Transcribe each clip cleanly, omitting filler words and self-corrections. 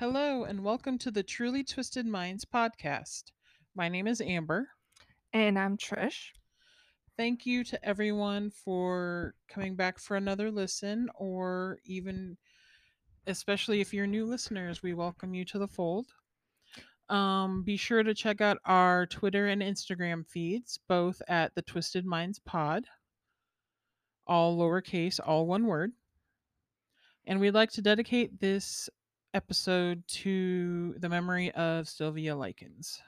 Hello, and welcome to the Truly Twisted Minds podcast. My name is Amber. And I'm Trish. Thank you to everyone for coming back for another listen, or even, especially if you're new listeners, we welcome you to the fold. Be sure to check out our Twitter and Instagram feeds, both at the Twisted Minds Pod, all lowercase, all one word. And we'd like to dedicate this episode to the memory of Sylvia Likens.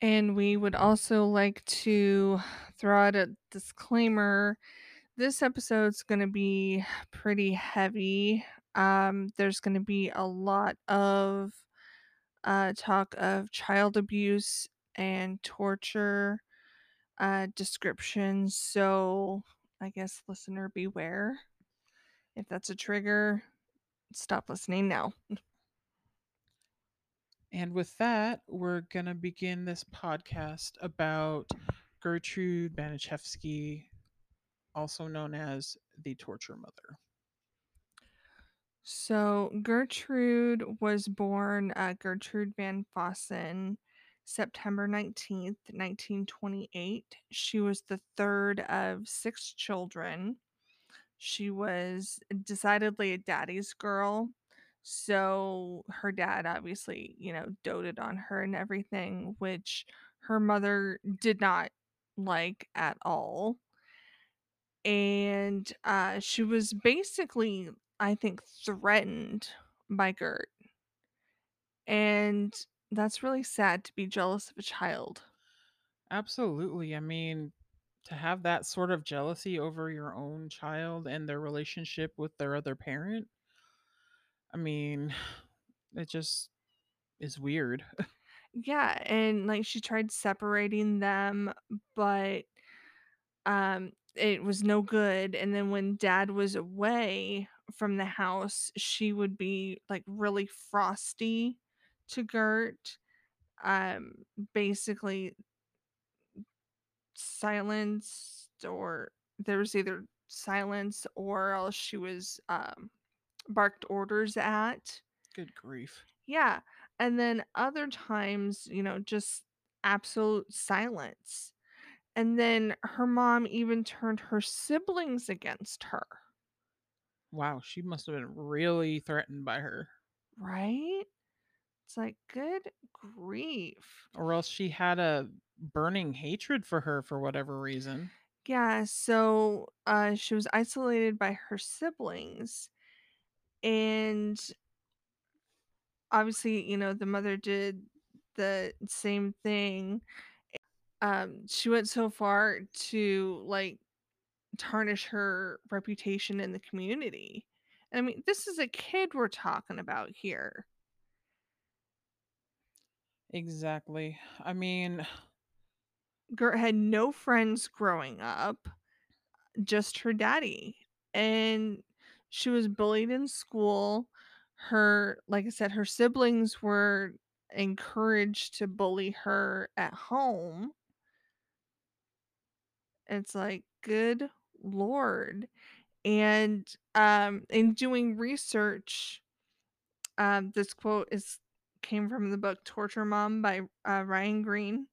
And we would also like to throw out a disclaimer. This episode's going to be pretty heavy. There's going to be a lot of talk of child abuse and torture descriptions, so I guess listener beware. If that's a trigger, stop listening now. And with that, we're going to begin this podcast about Gertrude Baniszewski, also known as the Torture Mother. So Gertrude was born Gertrude Van Fossen, September 19th, 1928. She was the third of six children. She was decidedly a daddy's girl. So her dad obviously, doted on her and everything, which her mother did not like at all. And she was basically, I think, threatened by Gert. And that's really sad to be jealous of a child. Absolutely. I mean, to have that sort of jealousy over your own child and their relationship with their other parent, I mean, it just is weird. Yeah, and she tried separating them, but it was no good. And then when dad was away from the house, she would be really frosty to Gert, basically silenced, or there was either silence or else she was barked orders at. Good grief. Yeah. And then other times, just absolute silence. And then her mom even turned her siblings against her. Wow, she must have been really threatened by her. Right? It's good grief. Or else she had a burning hatred for her for whatever reason. Yeah, so she was isolated by her siblings. And obviously, the mother did the same thing. She went so far to tarnish her reputation in the community. I mean, this is a kid we're talking about here. Exactly. I mean, Gert had no friends growing up, just her daddy. And she was bullied in school. Her, like I said, her siblings were encouraged to bully her at home. It's good Lord. And in doing research, this quote came from the book Torture Mom by Ryan Green.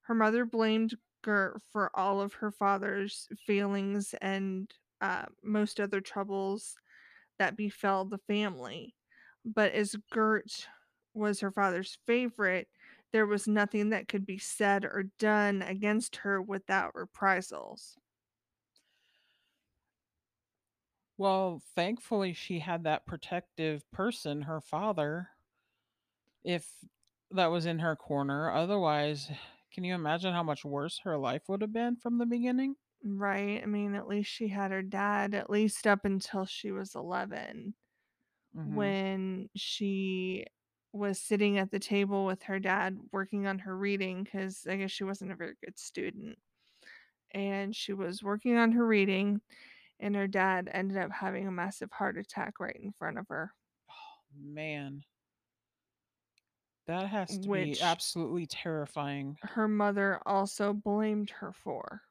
Her mother blamed Gert for all of her father's failings and most other troubles that befell the family. But as Gert was her father's favorite, there was nothing that could be said or done against her without reprisals. Well, thankfully she had that protective person, her father, if that was in her corner. Otherwise, can you imagine how much worse her life would have been from the beginning? Right. I mean, at least she had her dad, at least up until she was 11, when she was sitting at the table with her dad working on her reading, because I guess she wasn't a very good student. And she was working on her reading, and her dad ended up having a massive heart attack right in front of her. Oh, man. That has to be absolutely terrifying. Her mother also blamed her for.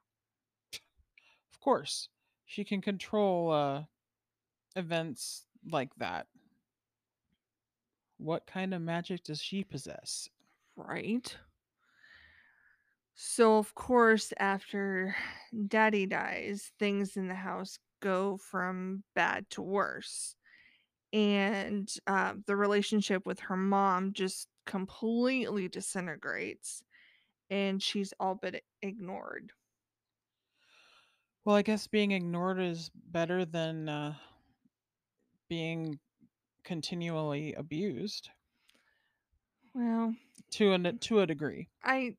Course, she can control events like that. What kind of magic does she possess? Right. So, of course, after Daddy dies, things in the house go from bad to worse. And the relationship with her mom just completely disintegrates. And she's all but ignored. Well, I guess being ignored is better than being continually abused. Well, to a degree. I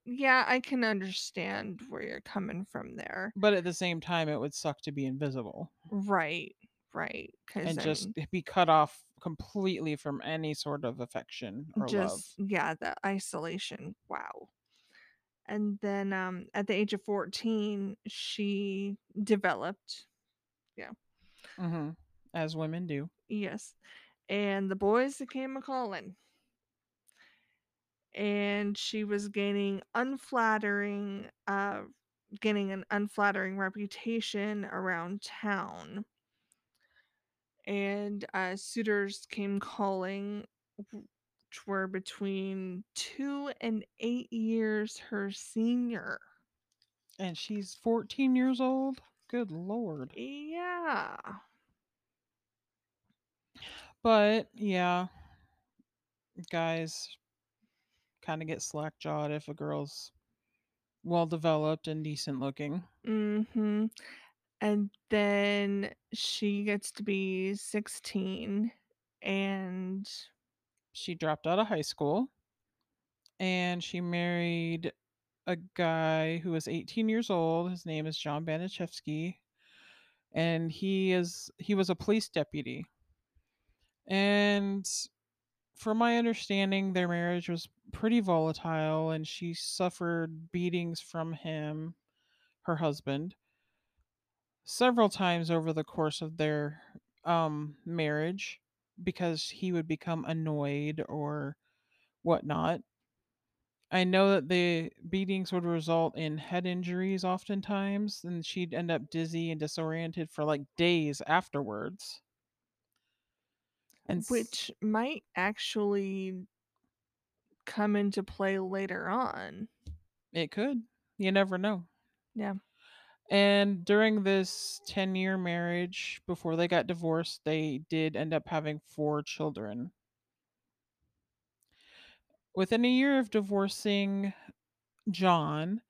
can understand where you're coming from there. But at the same time, it would suck to be invisible. Right. And just be cut off completely from any sort of affection or love. Yeah, the isolation. Wow. And then at the age of 14, she developed. Yeah. Mm-hmm. As women do. Yes. And the boys came a-calling. And she was gaining an unflattering reputation around town. And suitors came calling, which were between 2 and 8 years her senior. And she's 14 years old? Good Lord. Yeah. But, yeah, guys kind of get slack-jawed if a girl's well-developed and decent-looking. Mm-hmm. And then she gets to be 16, and she dropped out of high school, and she married a guy who was 18 years old. His name is John Baniszewski, and he was a police deputy. And from my understanding, their marriage was pretty volatile, and she suffered beatings from him, her husband, several times over the course of their marriage, because he would become annoyed or whatnot. I know that the beatings would result in head injuries oftentimes, and she'd end up dizzy and disoriented for like days afterwards. And which might actually come into play later on. It could. You never know. Yeah. And during this 10-year marriage, before they got divorced, they did end up having 4 children. Within a year of divorcing John,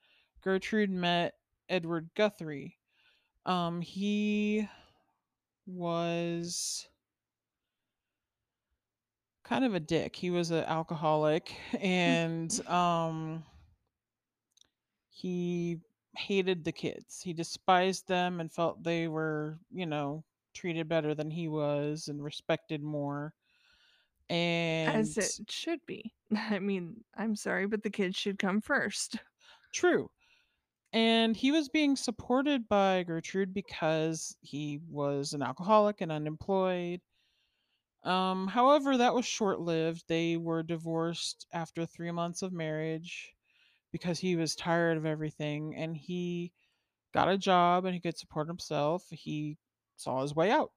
Gertrude met Edward Guthrie. He was kind of a dick. He was an alcoholic, and he hated the kids. He despised them and felt they were, treated better than he was and respected more. And as it should be. I mean, I'm sorry, but the kids should come first. True. And he was being supported by Gertrude because he was an alcoholic and unemployed. However, that was short-lived. They were divorced after 3 months of marriage because he was tired of everything, and he got a job and he could support himself. He saw his way out.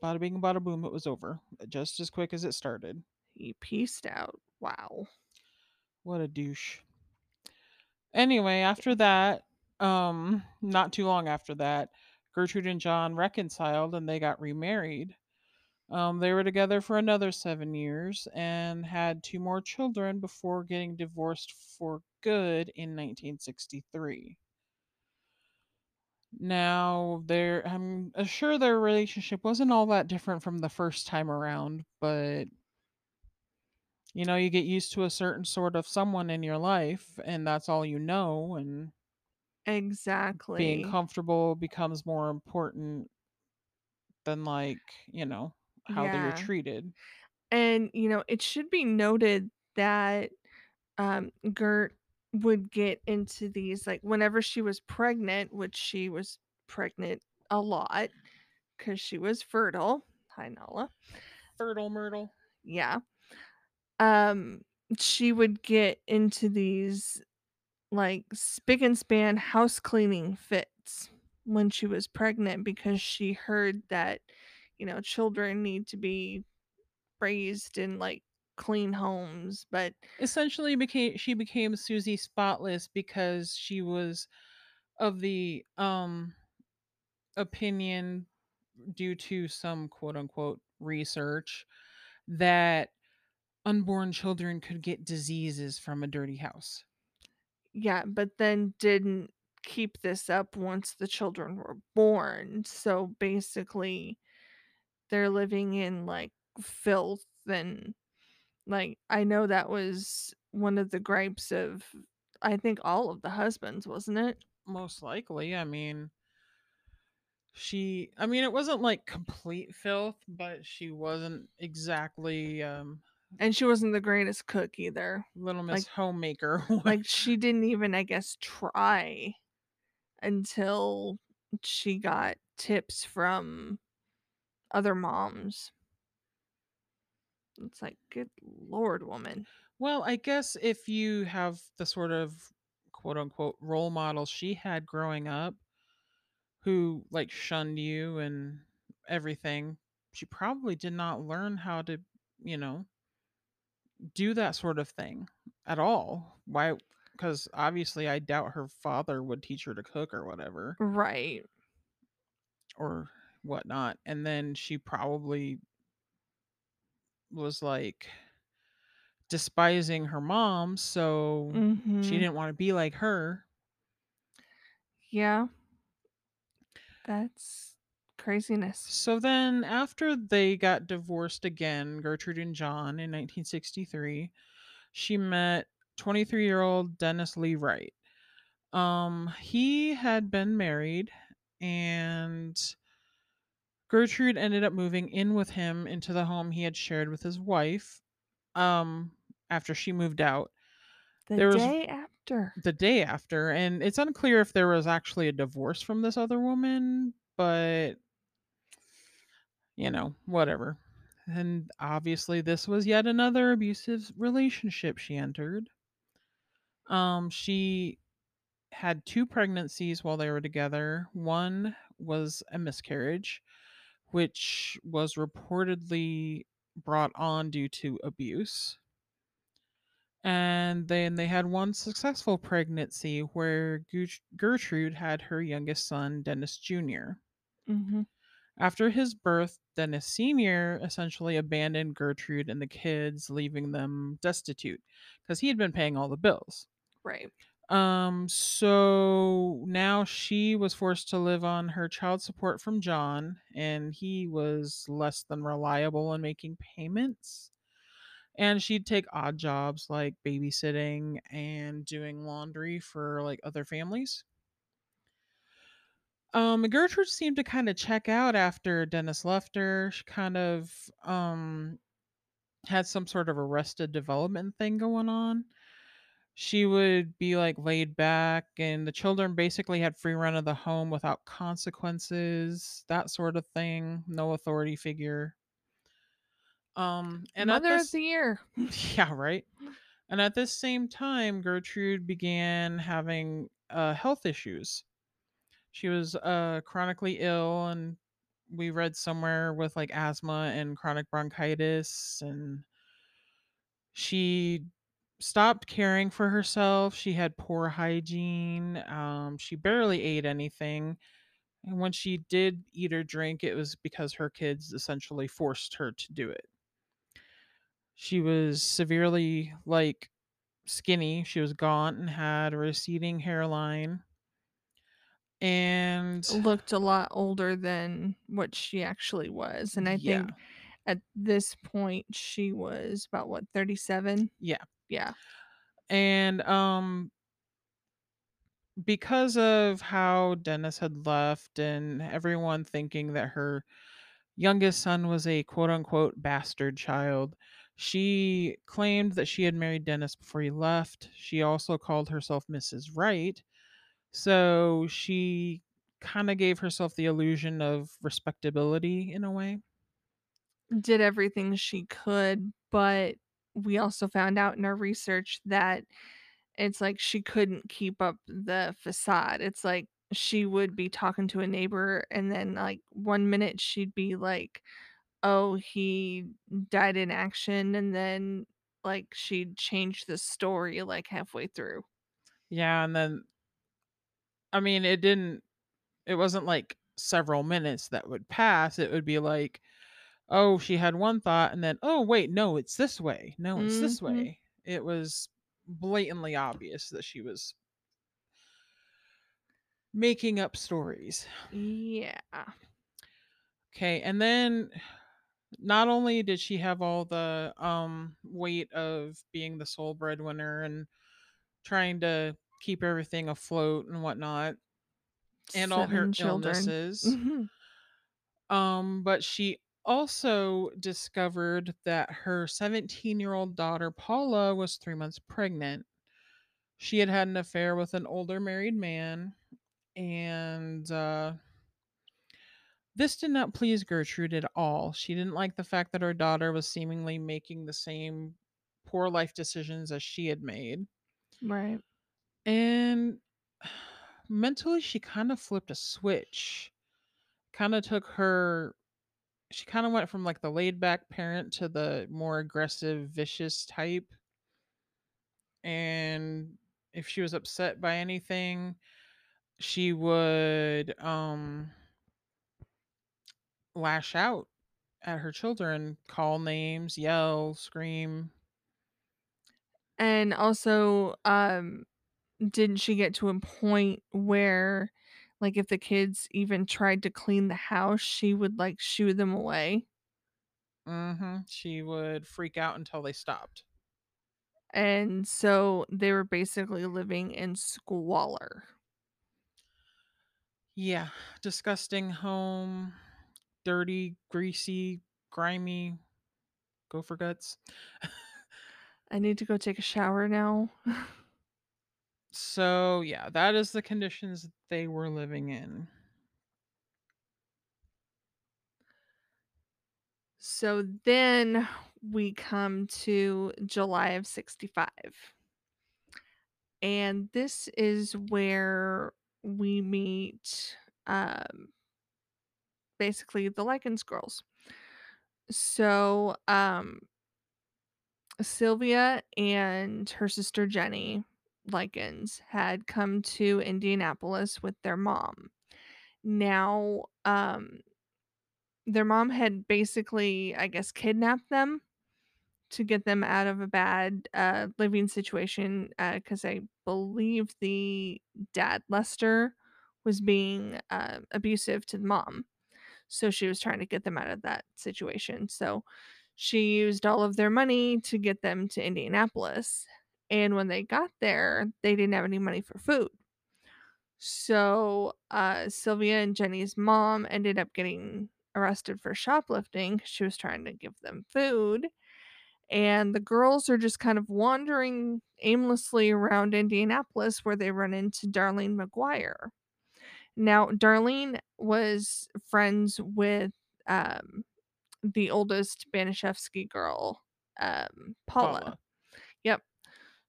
Bada bing, bada boom, it was over. Just as quick as it started. He peaced out. Wow. What a douche. Anyway, after that, not too long after that, Gertrude and John reconciled and they got remarried. They were together for another 7 years and had 2 more children before getting divorced for good in 1963. Now, I'm sure their relationship wasn't all that different from the first time around, but you get used to a certain sort of someone in your life, and that's all you know, and exactly, being comfortable becomes more important than how they were treated. And, it should be noted that Gert would get into these, whenever she was pregnant, which she was pregnant a lot because she was fertile. Hi, Nala. Fertile Myrtle. Yeah. She would get into these, spick and span house cleaning fits when she was pregnant because she heard that, children need to be raised in clean homes, but essentially she became Susie Spotless because she was of the opinion, due to some quote-unquote research, that unborn children could get diseases from a dirty house. Yeah, but then didn't keep this up once the children were born. So basically they're living in like filth, and like, I know that was one of the gripes of, I think, all of the husbands, wasn't it? Most likely. I mean, it wasn't like complete filth, but she wasn't exactly and she wasn't the greatest cook either. Little Miss Homemaker. Like, she didn't even, I guess, try until she got tips from other moms. It's like, good Lord, woman. Well, I guess if you have the sort of quote unquote role model she had growing up, who like shunned you and everything, she probably did not learn how to, do that sort of thing at all. Why? Because obviously I doubt her father would teach her to cook or whatever. Right. Or whatnot. And then she probably was like despising her mom, so she didn't want to be like her. Yeah. That's craziness. So then after they got divorced again, Gertrude and John, in 1963, she met 23-year-old Dennis Lee Wright. He had been married, and Gertrude ended up moving in with him into the home he had shared with his wife after she moved out. The day after, and it's unclear if there was actually a divorce from this other woman, but whatever. And obviously this was yet another abusive relationship she entered. She had two pregnancies while they were together. One was a miscarriage, which was reportedly brought on due to abuse. And then they had one successful pregnancy where Gertrude had her youngest son, Dennis Jr. After his birth, Dennis Sr. essentially abandoned Gertrude and the kids, leaving them destitute because he had been paying all the bills. Right. So now she was forced to live on her child support from John, and he was less than reliable in making payments. And she'd take odd jobs like babysitting and doing laundry for like other families. Gertrude seemed to kind of check out after Dennis left her. She kind of had some sort of arrested development thing going on. She would be like laid back, and the children basically had free run of the home without consequences, that sort of thing. No authority figure. And Mother of the Year. Yeah, right. And at this same time, Gertrude began having health issues. She was chronically ill, and we read somewhere with like asthma and chronic bronchitis, and she stopped caring for herself. She had poor hygiene. She barely ate anything. And when she did eat or drink, it was because her kids essentially forced her to do it. She was severely like skinny. She was gaunt and had a receding hairline, and looked a lot older than what she actually was. And I think at this point she was about 37. Yeah. And because of how Dennis had left and everyone thinking that her youngest son was a quote unquote bastard child, she claimed that she had married Dennis before he left. She also called herself Mrs. Wright. So she kind of gave herself the illusion of respectability in a way. Did everything she could, but we also found out in our research that it's like she couldn't keep up the facade. It's like she would be talking to a neighbor, and then like one minute she'd be like, oh, he died in action, and then like she changed the story like halfway through. Yeah, and then I mean it wasn't like several minutes that would pass. It would be like, oh, she had one thought, and then, oh wait, no, it's this way. No, it's this way. It was blatantly obvious that she was making up stories. Yeah. Okay, and then not only did she have all the weight of being the sole breadwinner and trying to keep everything afloat and whatnot, and all her illnesses, but she also discovered that her 17-year-old daughter Paula was 3 months pregnant. She had had an affair with an older married man, and this did not please Gertrude at all. She didn't like the fact that her daughter was seemingly making the same poor life decisions as she had made. Right. And mentally, she kind of flipped a switch. She kind of went from like the laid back parent to the more aggressive, vicious type. And if she was upset by anything, she would lash out at her children, call names, yell, scream. And also didn't she get to a point where like if the kids even tried to clean the house, she would like shoo them away? She would freak out until they stopped, and so they were basically living in squalor. Yeah, disgusting home. Dirty, greasy, grimy. Go for guts. I need to go take a shower now. So, yeah, that is the conditions they were living in. So then we come to July of 65. And this is where we meet basically the Likens girls. So Sylvia and her sister Jenny Likens had come to Indianapolis with their mom. Now their mom had basically, I guess, kidnapped them to get them out of a bad living situation, because I believe the dad, Lester, was being abusive to the mom. So she was trying to get them out of that situation. So she used all of their money to get them to Indianapolis. And when they got there, they didn't have any money for food. So Sylvia and Jenny's mom ended up getting arrested for shoplifting. She was trying to give them food. And the girls are just kind of wandering aimlessly around Indianapolis, where they run into Darlene McGuire. Now, Darlene was friends with the oldest Baniszewski girl, Paula. Yep.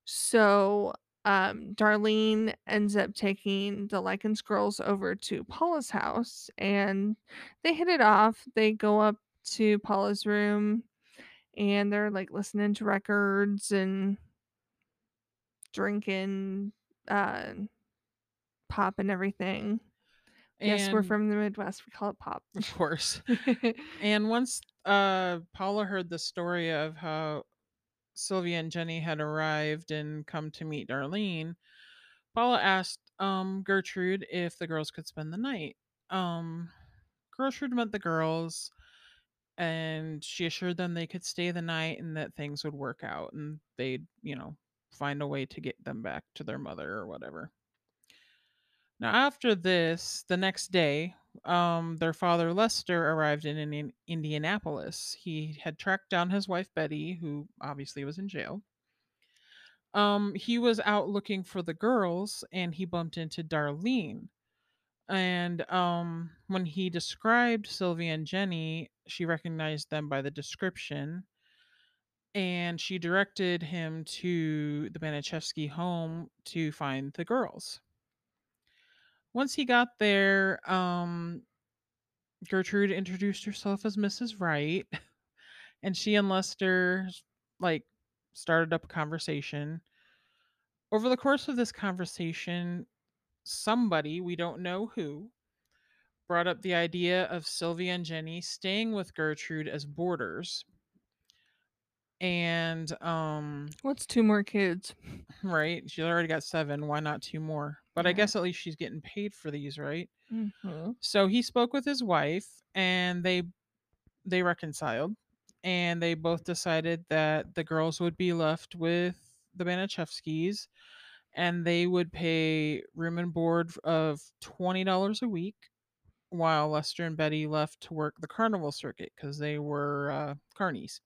So Darlene ends up taking the Likens girls over to Paula's house, and they hit it off. They go up to Paula's room, and they're like listening to records and drinking pop and everything. And yes, we're from the Midwest. We call it pop. Of course. And once Paula heard the story of how Sylvia and Jenny had arrived and come to meet Darlene, Paula asked Gertrude if the girls could spend the night. Gertrude met the girls, and she assured them they could stay the night and that things would work out, and they'd, you know, find a way to get them back to their mother or whatever. Now, after this, the next day, their father, Lester, arrived in Indianapolis. He had tracked down his wife, Betty, who obviously was in jail. He was out looking for the girls, and he bumped into Darlene. And when he described Sylvia and Jenny, she recognized them by the description. And she directed him to the Baniszewski home to find the girls. Once he got there, Gertrude introduced herself as Mrs. Wright, and she and Lester, started up a conversation. Over the course of this conversation, somebody, we don't know who, brought up the idea of Sylvia and Jenny staying with Gertrude as boarders. And, what's two more kids? Right. She's already got 7. Why not 2 more? But yeah. I guess at least she's getting paid for these, right? Mm-hmm. So he spoke with his wife and they reconciled, and they both decided that the girls would be left with the Baniszewskis, and they would pay room and board of $20 a week, while Lester and Betty left to work the carnival circuit because they were carnies.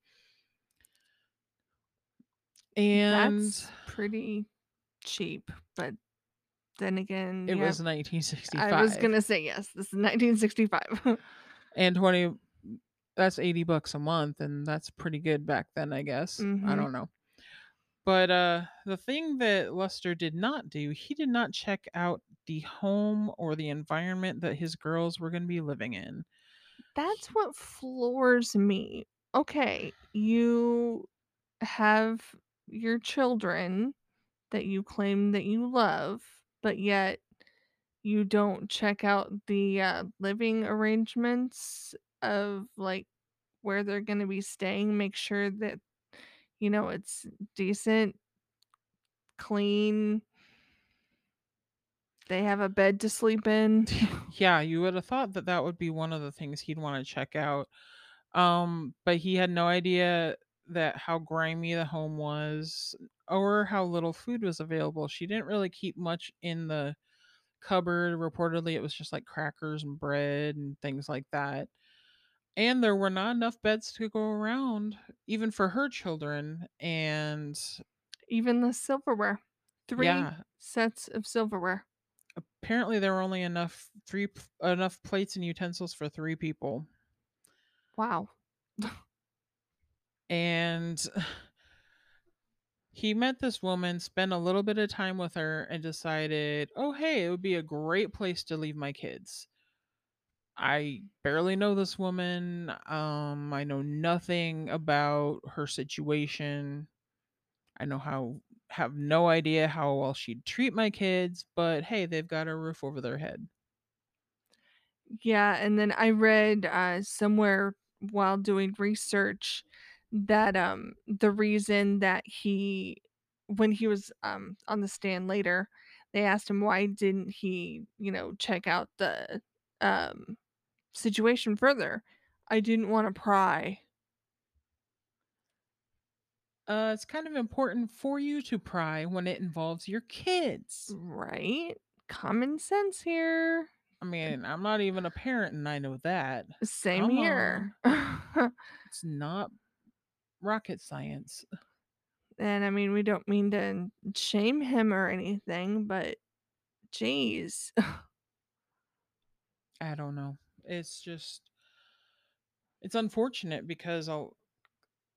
And that's pretty cheap, but then again, it was 1965. I was gonna say, yes, this is 1965. And that's $80 a month, and that's pretty good back then, I guess. Mm-hmm. I don't know. But the thing that Lester did not do, he did not check out the home or the environment that his girls were going to be living in. That's what floors me. Okay, you have your children that you claim that you love, but yet you don't check out the living arrangements of, where they're going to be staying. Make sure that it's decent, clean. They have a bed to sleep in. Yeah, you would have thought that that would be one of the things he'd want to check out. But he had no idea that how grimy the home was or how little food was available. She didn't really keep much in the cupboard. Reportedly, it was just crackers and bread and things like that. And there were not enough beds to go around, even for her children, and even the silverware. 3 sets of silverware. Apparently, there were only enough plates and utensils for 3 people. Wow. And he met this woman, spent a little bit of time with her, and decided, oh, hey, it would be a great place to leave my kids. I barely know this woman. I know nothing about her situation. Have no idea how well she'd treat my kids, but hey, they've got a roof over their head. Yeah, and then I read somewhere while doing research that the reason that when he was on the stand later, they asked him why didn't he, check out the situation further. I didn't want to pry. It's kind of important for you to pry when it involves your kids. Right? Common sense here. I mean, I'm not even a parent and I know that. Same Come here. It's not rocket science. And I mean, we don't mean to shame him or anything, but geez. I don't know. It's unfortunate because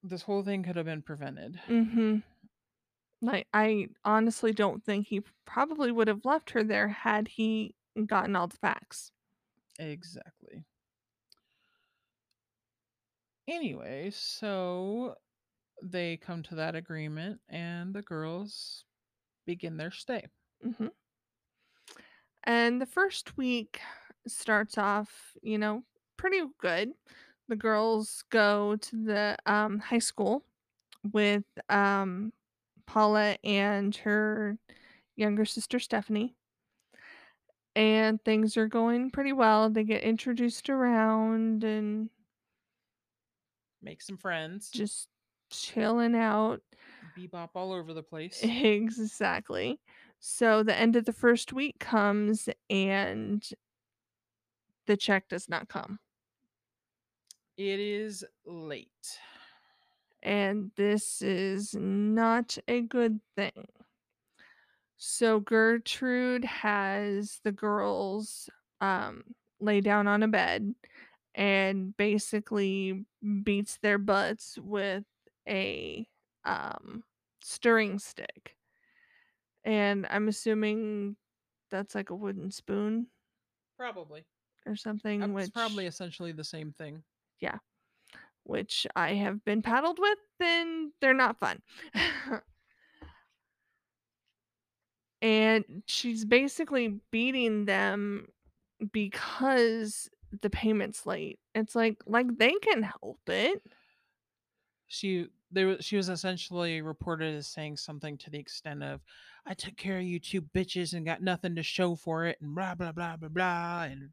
this whole thing could have been prevented. Mm-hmm. I honestly don't think he probably would have left her there had he gotten all the facts. Exactly. Anyway, so they come to that agreement and the girls begin their stay. Mm-hmm. And the first week starts off, pretty good. The girls go to the high school with Paula and her younger sister Stephanie, and things are going pretty well. They get introduced around and make some friends, just chilling out, bebop all over the place. Exactly. So the end of the first week comes and the check does not come. It is late. And this is not a good thing. So Gertrude has the girls lay down on a bed and basically beats their butts with a stirring stick. And I'm assuming that's like a wooden spoon. Probably. or something. That's which probably essentially the same thing. Yeah. Which I have been paddled with, and they're not fun. And she's basically beating them because the payment's late. It's like they can help it. She was essentially reported as saying something to the extent of, I took care of you two bitches and got nothing to show for it, and blah, blah, blah, blah, blah, and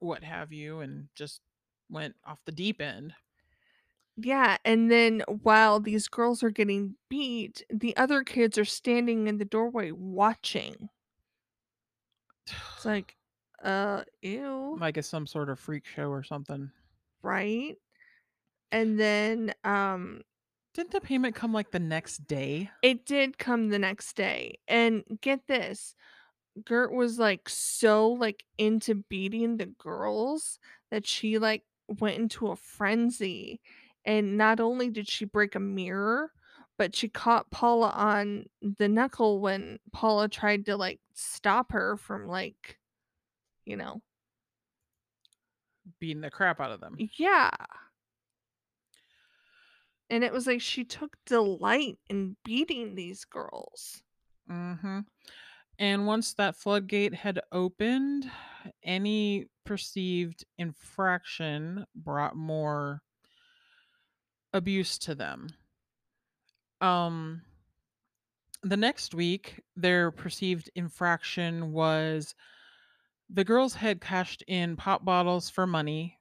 what have you, and just went off the deep end. Yeah, and then while these girls are getting beat, the other kids are standing in the doorway watching. It's like, ew. Like it's some sort of freak show or something. Right? And then didn't the payment come like the next day? It did come the next day. And get this, Gert was like so like into beating the girls that she like went into a frenzy. And not only did she break a mirror, but she caught Paula on the knuckle when Paula tried to like stop her from like, you know, beating the crap out of them. Yeah. And it was like she took delight in beating these girls. Mm-hmm. And once that floodgate had opened, any perceived infraction brought more abuse to them. The next week, their perceived infraction was the girls had cashed in pop bottles for money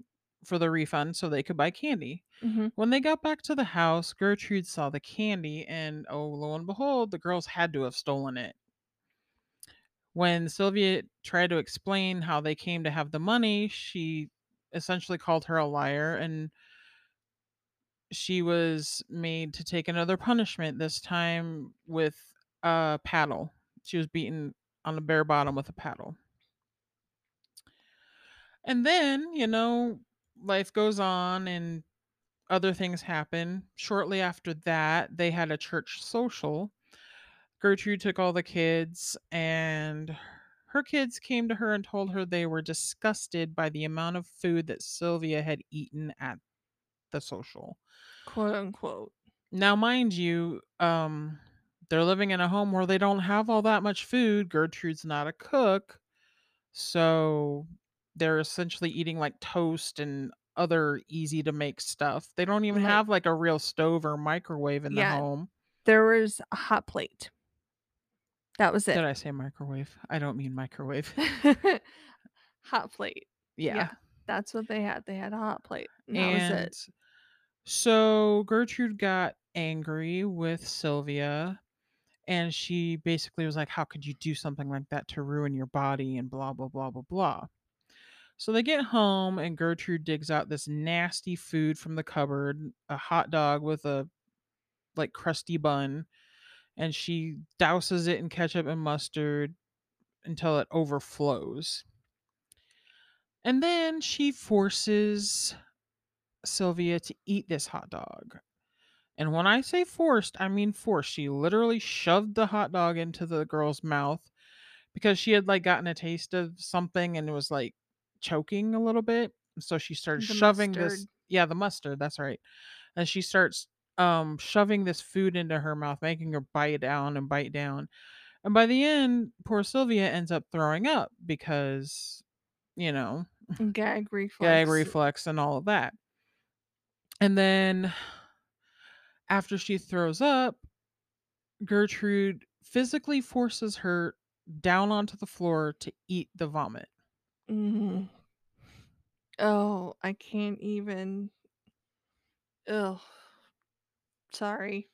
for the refund so they could buy candy. Mm-hmm. When they got back to the house, Gertrude saw the candy, and oh, lo and behold, the girls had to have stolen it. When Sylvia tried to explain how they came to have the money, she essentially called her a liar, and she was made to take another punishment, this time with a paddle. She was beaten on the bare bottom with a paddle. And then, you know, life goes on and other things happen. Shortly after that, they had a church social. Gertrude took all the kids, and her kids came to her and told her they were disgusted by the amount of food that Sylvia had eaten at the social. Quote unquote. Now, mind you, they're living in a home where they don't have all that much food. Gertrude's not a cook. So they're essentially eating like toast and other easy to make stuff. They don't even have like a real stove or microwave in the home. There was a hot plate. That was it. Did I say microwave? I don't mean microwave. Hot plate. Yeah. That's what they had. They had a hot plate. And that was it. So Gertrude got angry with Sylvia, and she basically was like, how could you do something like that to ruin your body and blah, blah, blah, blah, blah. So they get home, and Gertrude digs out this nasty food from the cupboard, a hot dog with a like crusty bun, and she douses it in ketchup and mustard until it overflows. And then she forces Sylvia to eat this hot dog. And when I say forced, I mean forced. She literally shoved the hot dog into the girl's mouth because she had like gotten a taste of something and it was like choking a little bit, so she starts shoving this the mustard, that's right, and she starts shoving this food into her mouth, making her bite down, and by the end poor Sylvia ends up throwing up because, you know, gag reflex and all of that. And then after she throws up, Gertrude physically forces her down onto the floor to eat the vomit. Mm-hmm. Oh, I can't even. Oh, sorry.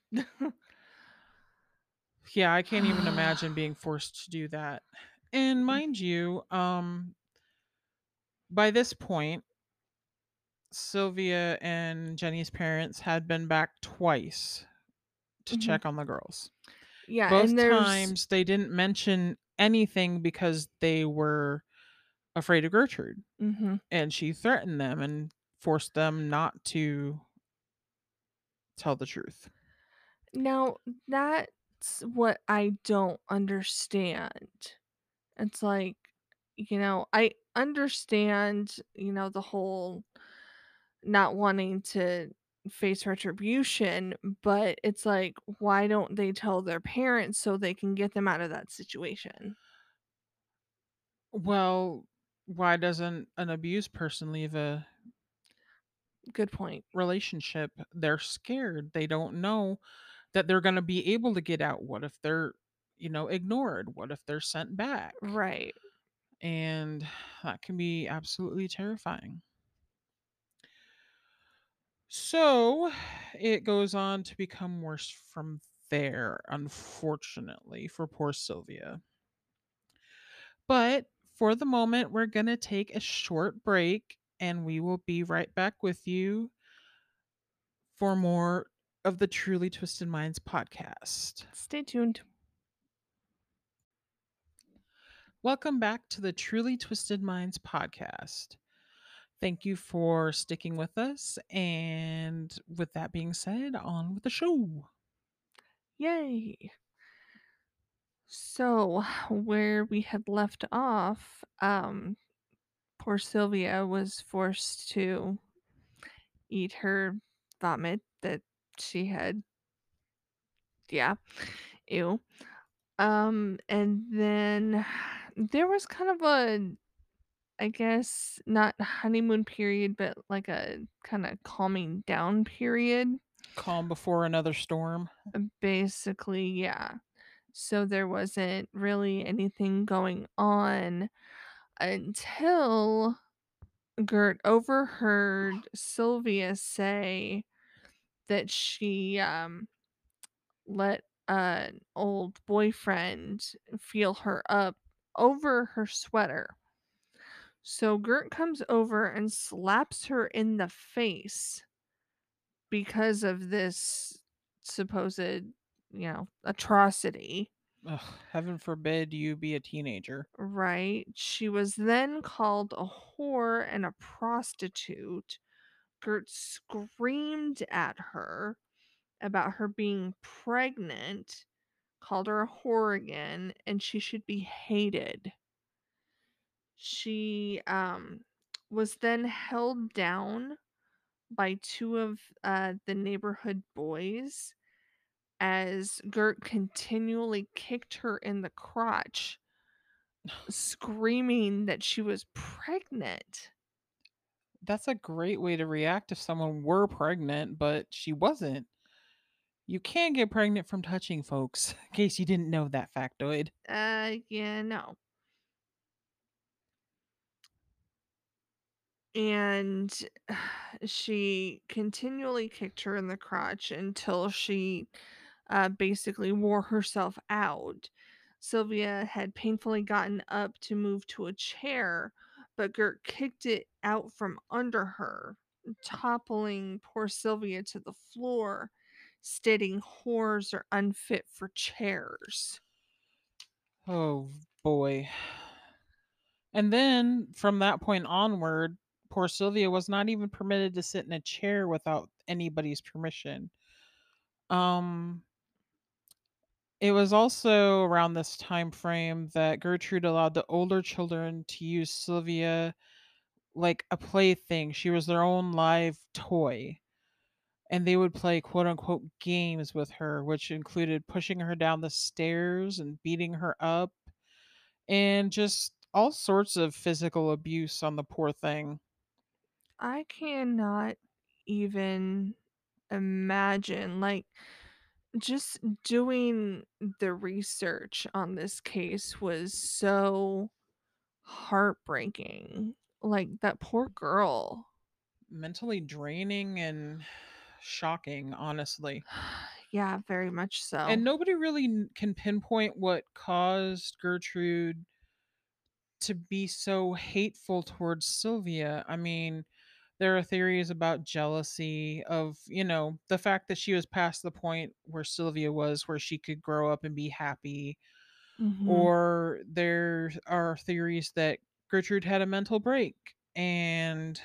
Yeah, I can't even imagine being forced to do that. And mind you, by this point, Sylvia and Jenny's parents had been back twice to check on the girls. Yeah, both times they didn't mention anything because they were afraid of Gertrude, and she threatened them and forced them not to tell the truth. Now that's what I don't understand. It's like, you know, I understand, you know, the whole not wanting to face retribution, but it's like, why don't they tell their parents so they can get them out of that situation? Well, why doesn't an abused person leave a good point relationship? They're scared. They don't know that they're going to be able to get out. What if they're, you know, ignored? What if they're sent back? Right. And that can be absolutely terrifying. So it goes on to become worse from there, unfortunately, for poor Sylvia. But for the moment, we're going to take a short break, and we will be right back with you for more of the Truly Twisted Minds podcast. Stay tuned. Welcome back to the Truly Twisted Minds podcast. Thank you for sticking with us. And with that being said, on with the show. Yay. So where we had left off, poor Sylvia was forced to eat her vomit that she had. Yeah. Ew. And then there was kind of a, I guess, not honeymoon period, but like a kind of calming down period. Calm before another storm. Basically, yeah. So there wasn't really anything going on until Gert overheard Sylvia say that she let an old boyfriend feel her up over her sweater. So Gert comes over and slaps her in the face because of this supposed, you know, atrocity. Ugh, heaven forbid you be a teenager. Right. She was then called a whore and a prostitute. Gert screamed at her about her being pregnant, called her a whore again, and she should be hated. She was then held down by two of the neighborhood boys as Gert continually kicked her in the crotch, screaming that she was pregnant. That's a great way to react if someone were pregnant, but she wasn't. You can get pregnant from touching folks, in case you didn't know that factoid. Yeah, no. And she continually kicked her in the crotch until she basically wore herself out. Sylvia had painfully gotten up to move to a chair, but Gert kicked it out from under her, toppling poor Sylvia to the floor, stating whores are unfit for chairs. Oh boy. And then from that point onward, poor Sylvia was not even permitted to sit in a chair without anybody's permission. It was also around this time frame that Gertrude allowed the older children to use Sylvia like a plaything. She was their own live toy. And they would play quote-unquote games with her, which included pushing her down the stairs and beating her up. And just all sorts of physical abuse on the poor thing. I cannot even imagine. Like, just doing the research on this case was so heartbreaking. Like, that poor girl. Mentally draining and shocking, honestly. Yeah, very much so. And nobody really can pinpoint what caused Gertrude to be so hateful towards Sylvia. I mean, there are theories about jealousy of, you know, the fact that she was past the point where Sylvia was, where she could grow up and be happy. Mm-hmm. Or there are theories that Gertrude had a mental break and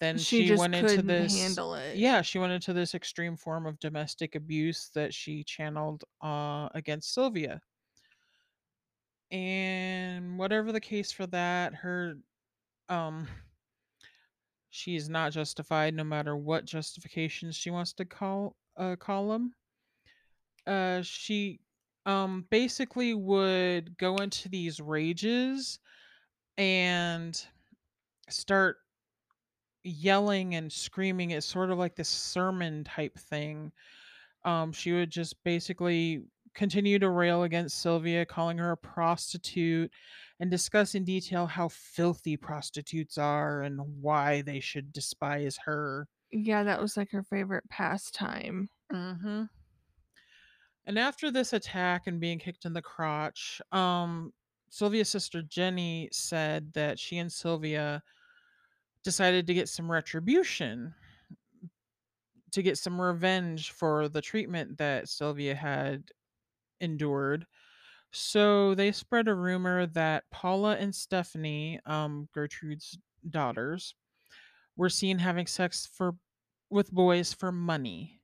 then she just went into this, handle it. Yeah, she went into this extreme form of domestic abuse that she channeled against Sylvia. And whatever the case for that, her she is not justified, no matter what justifications she wants to call them. She basically would go into these rages and start yelling and screaming. It's sort of like this sermon type thing. She would just basically continue to rail against Sylvia, calling her a prostitute and discuss in detail how filthy prostitutes are and why they should despise her. Yeah, that was like her favorite pastime. Mm-hmm. And after this attack and being kicked in the crotch, Sylvia's sister Jenny said that she and Sylvia decided to get some retribution, to get some revenge for the treatment that Sylvia had endured. So they spread a rumor that Paula and Stephanie, Gertrude's daughters, were seen having sex with boys for money.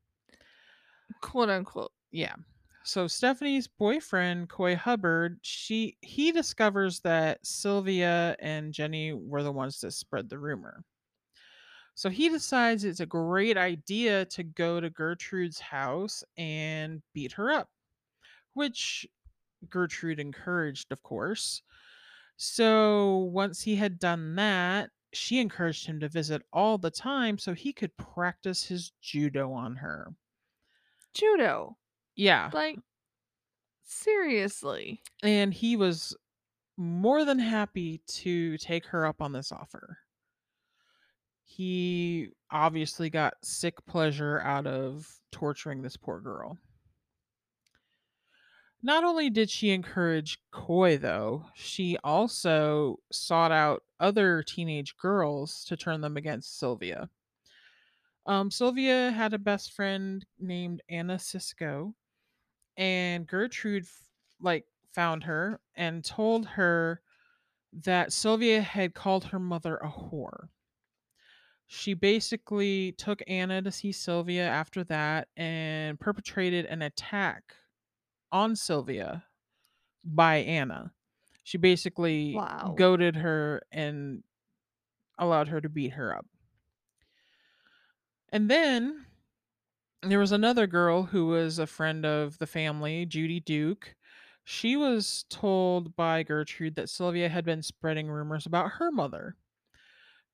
Quote unquote. Yeah. So Stephanie's boyfriend, Coy Hubbard, he discovers that Sylvia and Jenny were the ones that spread the rumor. So he decides it's a great idea to go to Gertrude's house and beat her up, which Gertrude encouraged, of course. So once he had done that, she encouraged him to visit all the time so he could practice his judo on her. Judo? Yeah. Like, seriously. And he was more than happy to take her up on this offer. He obviously got sick pleasure out of torturing this poor girl. Not only did she encourage Coy, though, she also sought out other teenage girls to turn them against Sylvia. Sylvia had a best friend named Anna Sisko. And Gertrude, found her and told her that Sylvia had called her mother a whore. She basically took Anna to see Sylvia after that and perpetrated an attack on Sylvia by Anna. She basically goaded her and allowed her to beat her up. And then there was another girl who was a friend of the family, Judy Duke. She was told by Gertrude that Sylvia had been spreading rumors about her mother.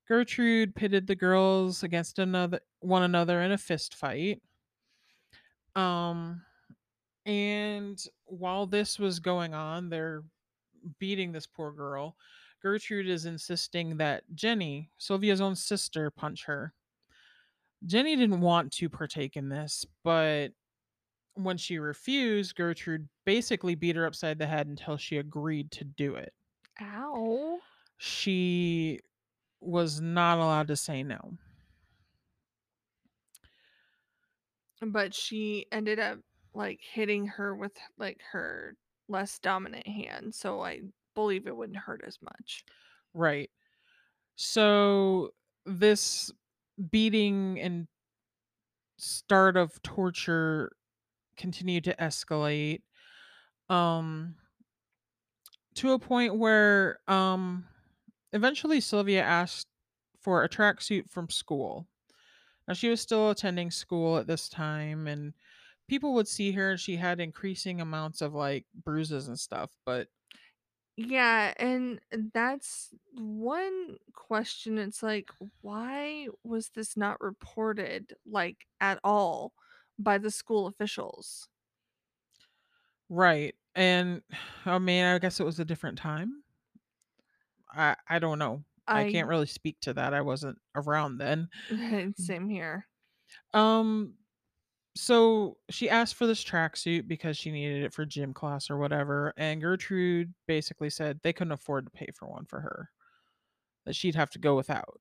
Gertrude pitted the girls against one another in a fist fight. And while this was going on, they're beating this poor girl. Gertrude is insisting that Jenny, Sylvia's own sister, punch her. Jenny didn't want to partake in this, but when she refused, Gertrude basically beat her upside the head until she agreed to do it. Ow. She was not allowed to say no. But she ended up hitting her with her less dominant hand, so I believe it wouldn't hurt as much. Right. So this beating and start of torture continued to escalate to a point where eventually Sylvia asked for a tracksuit from school. Now, she was still attending school at this time, and people would see her, and she had increasing amounts of bruises and stuff, but yeah, and that's one question. It's why was this not reported at all by the school officials? Right. And I guess it was a different time. I don't know. I can't really speak to that. I wasn't around then. Same here. So she asked for this tracksuit because she needed it for gym class or whatever. And Gertrude basically said they couldn't afford to pay for one for her, that she'd have to go without.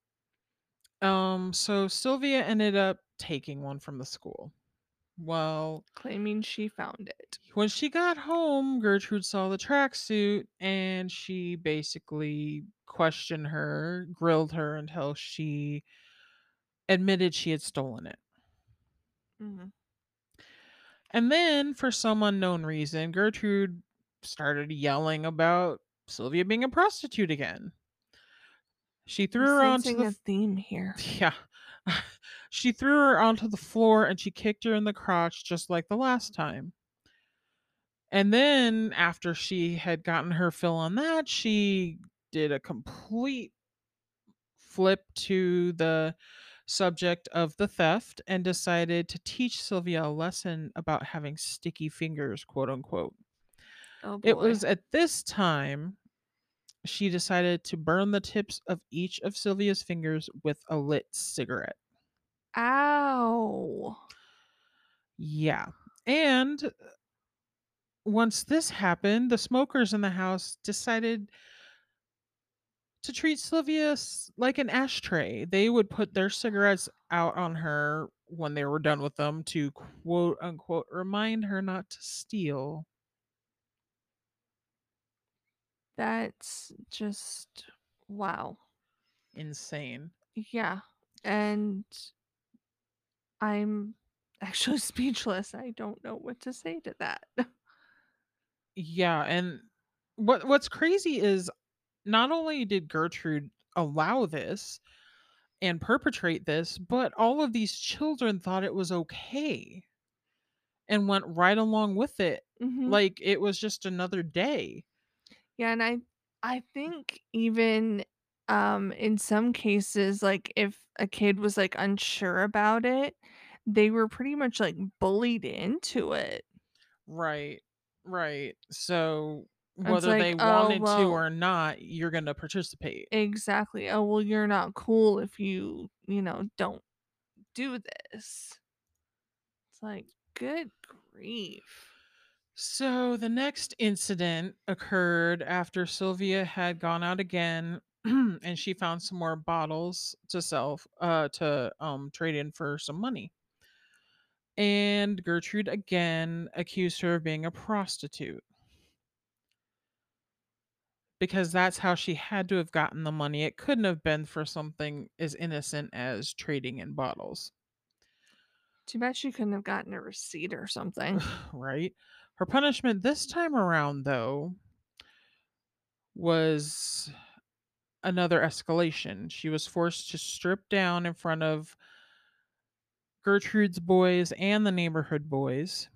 So Sylvia ended up taking one from the school. Well, claiming she found it. When she got home, Gertrude saw the tracksuit and she basically questioned her, grilled her until she admitted she had stolen it. Mm-hmm. And then, for some unknown reason, Gertrude started yelling about Sylvia being a prostitute again. She threw her onto the theme here. Yeah. She threw her onto the floor and she kicked her in the crotch just like the last time. And then after she had gotten her fill on that, she did a complete flip to the subject of the theft and decided to teach Sylvia a lesson about having sticky fingers, quote unquote. Oh, boy. It was at this time she decided to burn the tips of each of Sylvia's fingers with a lit cigarette. Ow. Yeah. And once this happened, the smokers in the house decided to treat Sylvia like an ashtray. They would put their cigarettes out on her when they were done with them to quote unquote remind her not to steal. That's just wow. Insane. Yeah. And I'm actually speechless. I don't know what to say to that. Yeah. And what's crazy is not only did Gertrude allow this and perpetrate this, but all of these children thought it was okay and went right along with it. Mm-hmm. Like it was just another day. Yeah. And I think even in some cases, like if a kid was like unsure about it, they were pretty much like bullied into it. Right. Right. So whether like, they wanted to or not, you're going to participate. Exactly. Oh, well, you're not cool if you don't do this. It's like, good grief. So the next incident occurred after Sylvia had gone out again and she found some more bottles to sell, to trade in for some money. And Gertrude again accused her of being a prostitute, because that's how she had to have gotten the money. It couldn't have been for something as innocent as trading in bottles. Too bad she couldn't have gotten a receipt or something. Right? Her punishment this time around, though, was another escalation. She was forced to strip down in front of Gertrude's boys and the neighborhood boys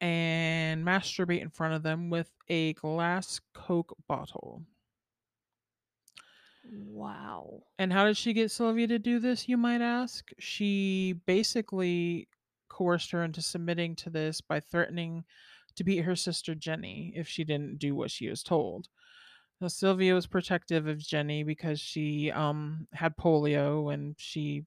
and masturbate in front of them with a glass Coke bottle. Wow. And how did she get Sylvia to do this, you might ask? She basically coerced her into submitting to this by threatening to beat her sister Jenny if she didn't do what she was told. Now, Sylvia was protective of Jenny because she had polio and she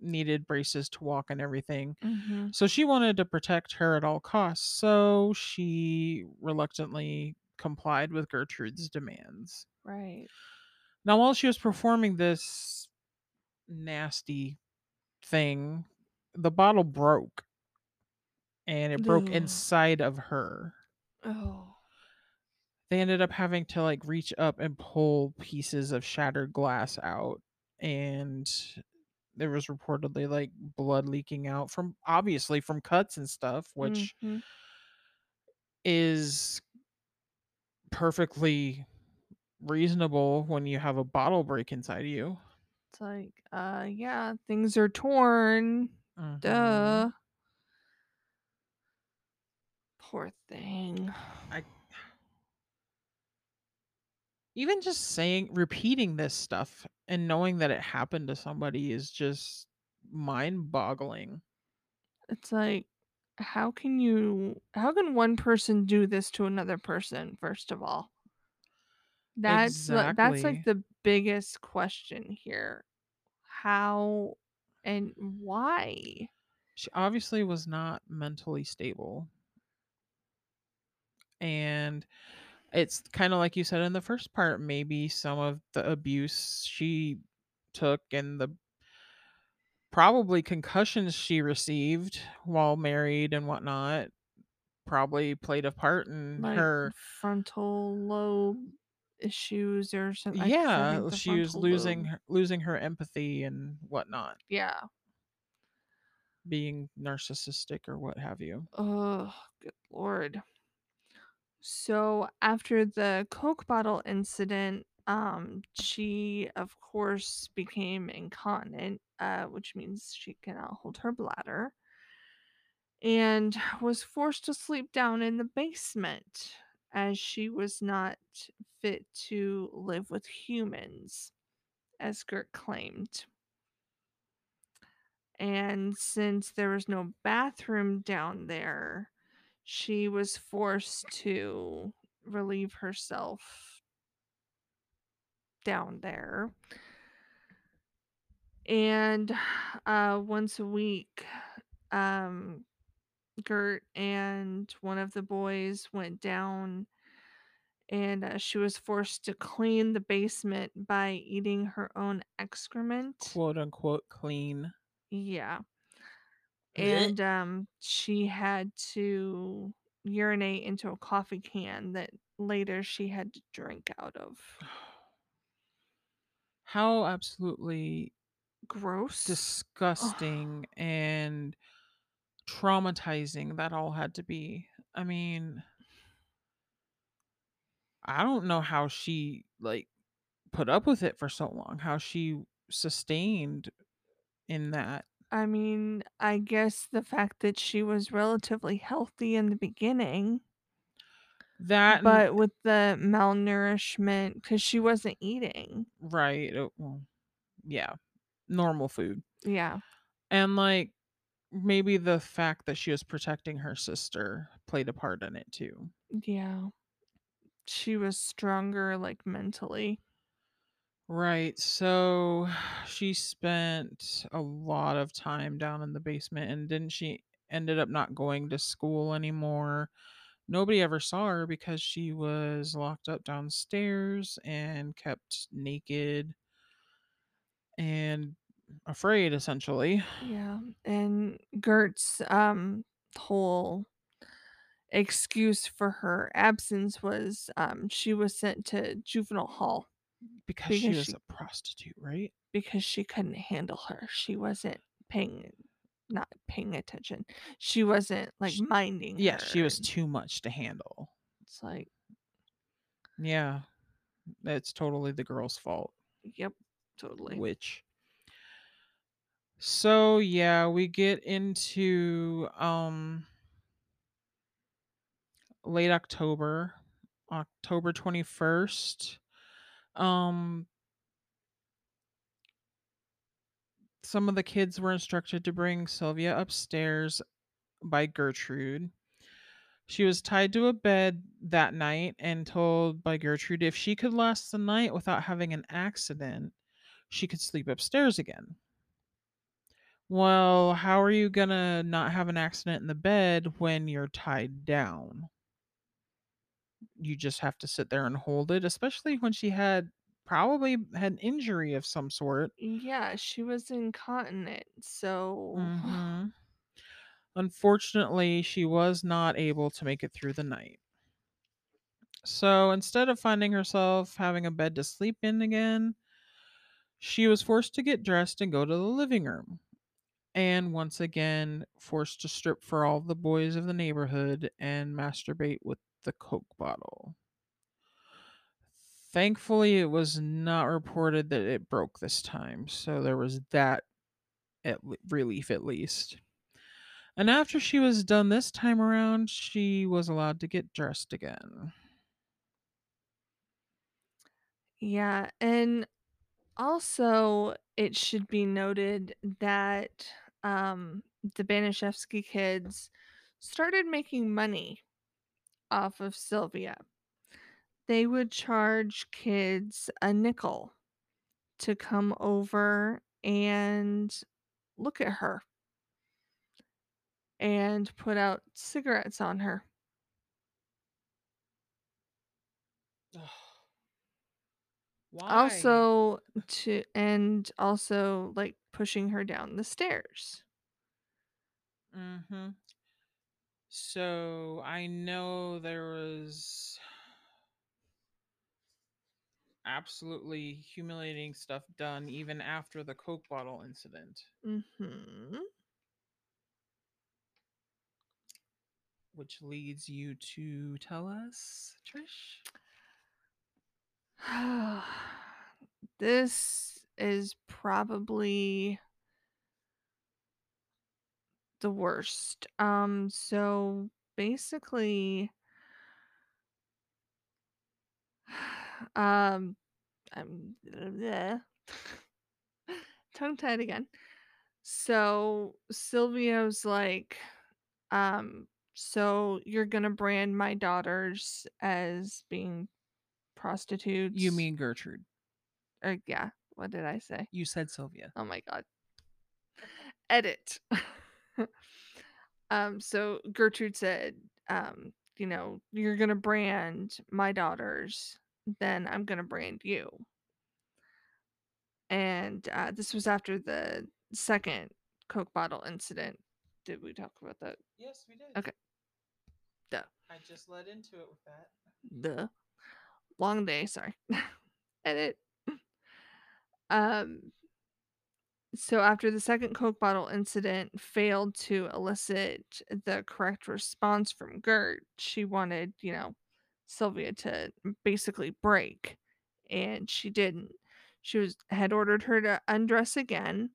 needed braces to walk and everything. Mm-hmm. So she wanted to protect her at all costs. So she reluctantly complied with Gertrude's demands. Right. Now, while she was performing this nasty thing, the bottle broke. And it broke inside of her. Oh. They ended up having to like reach up and pull pieces of shattered glass out, and there was reportedly like blood leaking out from cuts and stuff, which mm-hmm. is perfectly reasonable when you have a bottle break inside you. It's like, yeah, things are torn. Mm-hmm. Duh. Poor thing. Even just repeating this stuff and knowing that it happened to somebody is just mind-boggling. It's like, how can one person do this to another person, first of all? That's like the biggest question here. How and why? She obviously was not mentally stable. And it's kind of like you said in the first part, maybe some of the abuse she took and the probably concussions she received while married and whatnot probably played a part in like her frontal lobe issues or something. Yeah, she was losing her empathy and whatnot. Yeah. Being narcissistic or what have you. Oh, good Lord. So after the Coke bottle incident, she of course became incontinent, which means she cannot hold her bladder, and was forced to sleep down in the basement as she was not fit to live with humans, as Gert claimed. And since there was no bathroom down there, she was forced to relieve herself down there. And once a week, Gert and one of the boys went down, and she was forced to clean the basement by eating her own excrement. Quote unquote clean. Yeah. And she had to urinate into a coffee can that later she had to drink out of. How absolutely gross, disgusting, and traumatizing that all had to be. I mean, I don't know how she put up with it for so long, how she sustained in that. I mean, I guess the fact that she was relatively healthy in the beginning. That, but with the malnourishment, because she wasn't eating. Right. Well, yeah. Normal food. Yeah. And maybe the fact that she was protecting her sister played a part in it too. Yeah. She was stronger, mentally. Right. So she spent a lot of time down in the basement, and didn't she ended up not going to school anymore? Nobody ever saw her because she was locked up downstairs and kept naked and afraid, essentially. Yeah. And Gert's whole excuse for her absence was she was sent to juvenile hall because she was a prostitute, right? Because she couldn't handle her. She wasn't not paying attention. She wasn't minding. Yeah, her. She was too much to handle. It's yeah, that's totally the girl's fault. Yep, totally. So yeah, we get into late October 21st. Some of the kids were instructed to bring Sylvia upstairs by Gertrude. She was tied to a bed that night and told by Gertrude if she could last the night without having an accident, she could sleep upstairs again. Well, how are you gonna not have an accident in the bed when you're tied down? You just have to sit there and hold it, especially when she probably had an injury of some sort. Yeah, she was incontinent, so... Mm-hmm. Unfortunately, she was not able to make it through the night. So instead of finding herself having a bed to sleep in again, she was forced to get dressed and go to the living room. And once again, forced to strip for all the boys of the neighborhood and masturbate with the Coke bottle. Thankfully, it was not reported that it broke this time, so there was that relief at least. And after she was done this time around, she was allowed to get dressed again. Yeah, and also it should be noted that the Baniszewski kids started making money off of Sylvia. They would charge kids a nickel to come over and look at her and put out cigarettes on her. Ugh. Why? Also pushing her down the stairs. Mm-hmm. So I know there was absolutely humiliating stuff done even after the Coke bottle incident. Mm-hmm. which leads you to tell us, Trish? This is probably the worst. So basically, I'm tongue-tied again. So Sylvia's like, so you're gonna brand my daughters as being prostitutes? You mean Gertrude? Or yeah, what did I say? You said Sylvia. Oh my god. Edit. So Gertrude said, you know, you're gonna brand my daughters, then I'm gonna brand you. And this was after the second Coke bottle incident. Did we talk about that? Yes, we did. Okay. Duh. I just led into it with that. Duh. Long day, sorry. Edit. So after the second Coke bottle incident failed to elicit the correct response from Gert, she wanted, you know, Sylvia to basically break, and she didn't. She had ordered her to undress again,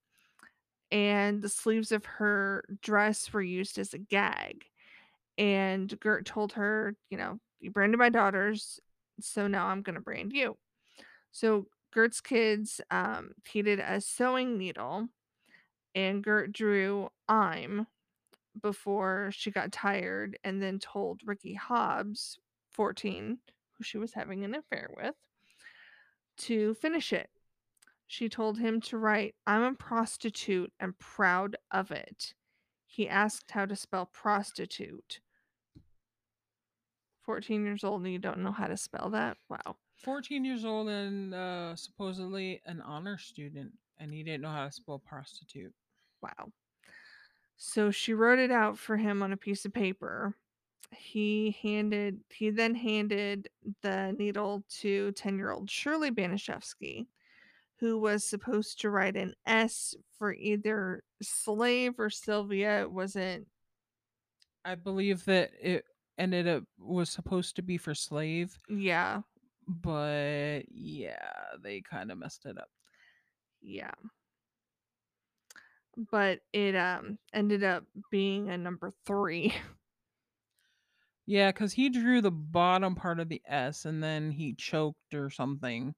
and the sleeves of her dress were used as a gag. And Gert told her, you know, you branded my daughters, so now I'm going to brand you. So Gert's kids heated a sewing needle, and Gert drew "I'm" before she got tired, and then told Ricky Hobbs, 14, who she was having an affair with, to finish it. She told him to write, "I'm a prostitute and proud of it." He asked how to spell prostitute. 14 years old and you don't know how to spell that? Wow. 14 years old and supposedly an honor student, and he didn't know how to spell prostitute. Wow. So she wrote it out for him on a piece of paper. He then handed the needle to 10-year-old Shirley Baniszewski, who was supposed to write an S for either slave or Sylvia. It wasn't. I believe that it ended up was supposed to be for slave. Yeah. But yeah, they kind of messed it up. Yeah. But it ended up being a number 3. Yeah, because he drew the bottom part of the S, and then he choked or something.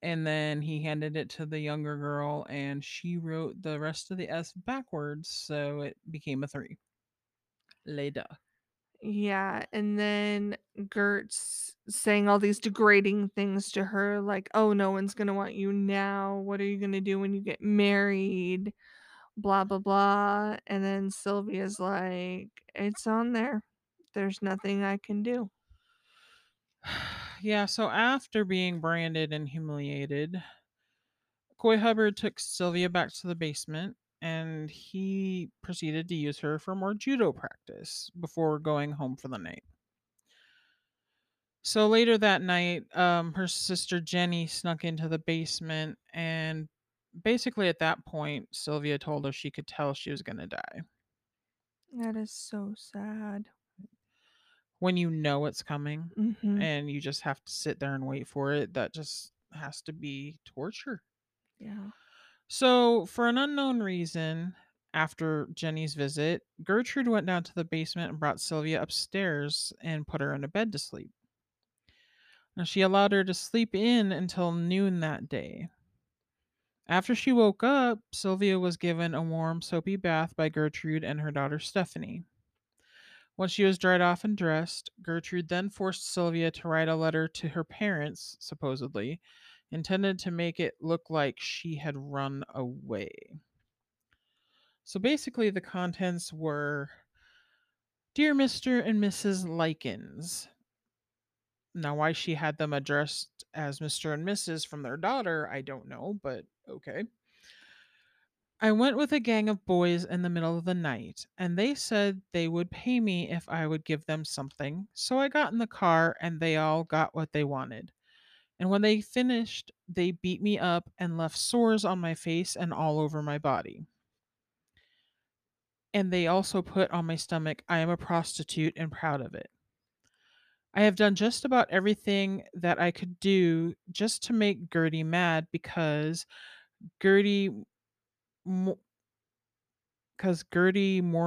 And then he handed it to the younger girl, and she wrote the rest of the S backwards, so it became a 3. Later. Yeah, and then Gert's saying all these degrading things to her, like, oh, no one's going to want you now. What are you going to do when you get married? Blah, blah, blah. And then Sylvia's like, it's on there. There's nothing I can do. Yeah, so after being branded and humiliated, Coy Hubbard took Sylvia back to the basement, and he proceeded to use her for more judo practice before going home for the night. So later that night, her sister Jenny snuck into the basement, and basically at that point, Sylvia told her she could tell she was going to die. That is so sad. When you know it's coming, mm-hmm. and you just have to sit there and wait for it, that just has to be torture. Yeah. So for an unknown reason, after Jenny's visit, Gertrude went down to the basement and brought Sylvia upstairs and put her in a bed to sleep. Now, she allowed her to sleep in until noon that day. After she woke up, Sylvia was given a warm, soapy bath by Gertrude and her daughter Stephanie. Once she was dried off and dressed, Gertrude then forced Sylvia to write a letter to her parents, supposedly, intended to make it look like she had run away. So basically the contents were, "Dear Mr. and Mrs. Likens." Now why she had them addressed as Mr. and Mrs. from their daughter, I don't know, but okay. "I went with a gang of boys in the middle of the night, and they said they would pay me if I would give them something. So I got in the car, and they all got what they wanted. And when they finished, they beat me up and left sores on my face and all over my body. and they also put on my stomach, I am a prostitute and proud of it. I have done just about everything that I could do just to make Gertie mad because Gertie more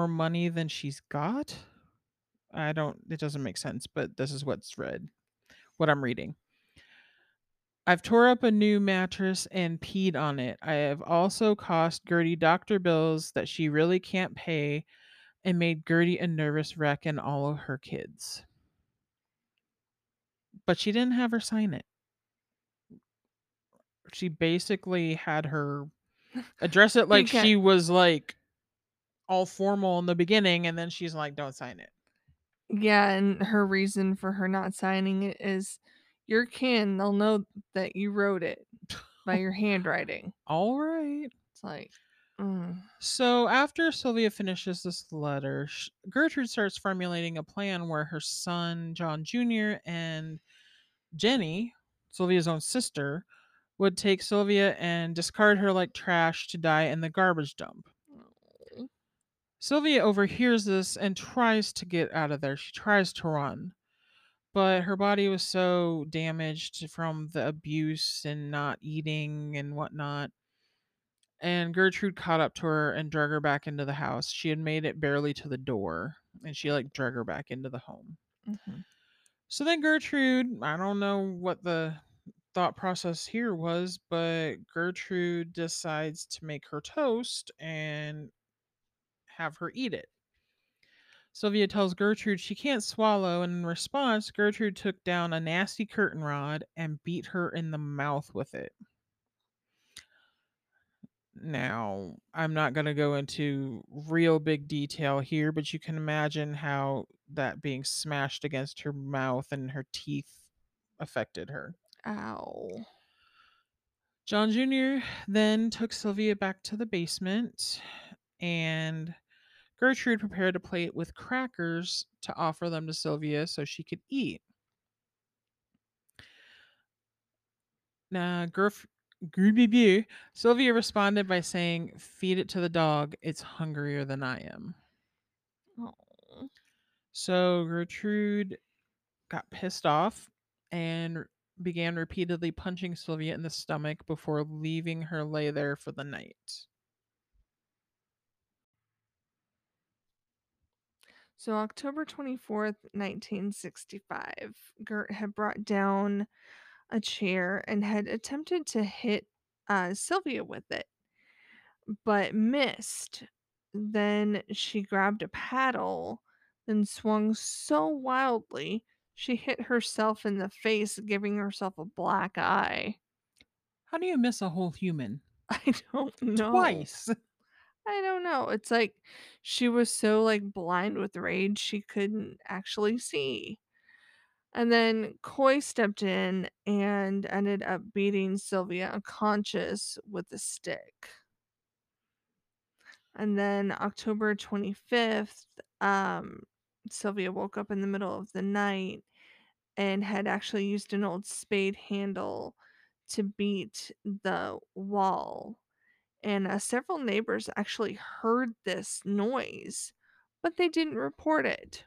money than she's got. It doesn't make sense, but this is what I'm reading. I've tore up a new mattress and peed on it. I have also cost Gertie doctor bills that she really can't pay and made Gertie a nervous wreck and all of her kids. But she didn't have her sign it. She basically had her address it like she was like all formal in the beginning, and then she's like, don't sign it. Yeah, and her reason for her not signing it is your kin, they'll know that you wrote it by your handwriting. All right. It's like... So after Sylvia finishes this letter, Gertrude starts formulating a plan where her son John Jr. and Jenny, Sylvia's own sister, would take Sylvia and discard her like trash to die in the garbage dump. Sylvia overhears this and tries to get out of there. She tries to run, but her body was so damaged from the abuse and not eating and whatnot. And Gertrude caught up to her and drug her back into the house. She had made it barely to the door, and she like drug her back into the home. Mm-hmm. So then Gertrude, I don't know what the thought process here was, but Gertrude decides to make her toast and have her eat it. Sylvia tells Gertrude she can't swallow, and in response, Gertrude took down a nasty curtain rod and beat her in the mouth with it. Now, I'm not going to go into real big detail here, but you can imagine how that being smashed against her mouth and her teeth affected her. Ow. John Jr. then took Sylvia back to the basement, and Gertrude prepared a plate with crackers to offer them to Sylvia so she could eat. Now, Sylvia responded by saying, "Feed it to the dog. It's hungrier than I am." Aww. So Gertrude got pissed off and began repeatedly punching Sylvia in the stomach before leaving her lay there for the night. So October 24th, 1965, Gert had brought down a chair and had attempted to hit Sylvia with it, but missed. Then she grabbed a paddle, then swung so wildly she hit herself in the face, giving herself a black eye. How do you miss a whole human? I don't know. Twice. I don't know. It's like she was so like blind with rage she couldn't actually see. And then Coy stepped in and ended up beating Sylvia unconscious with a stick. And then October 25th, Sylvia woke up in the middle of the night and had actually used an old spade handle to beat the wall. And several neighbors actually heard this noise, but they didn't report it.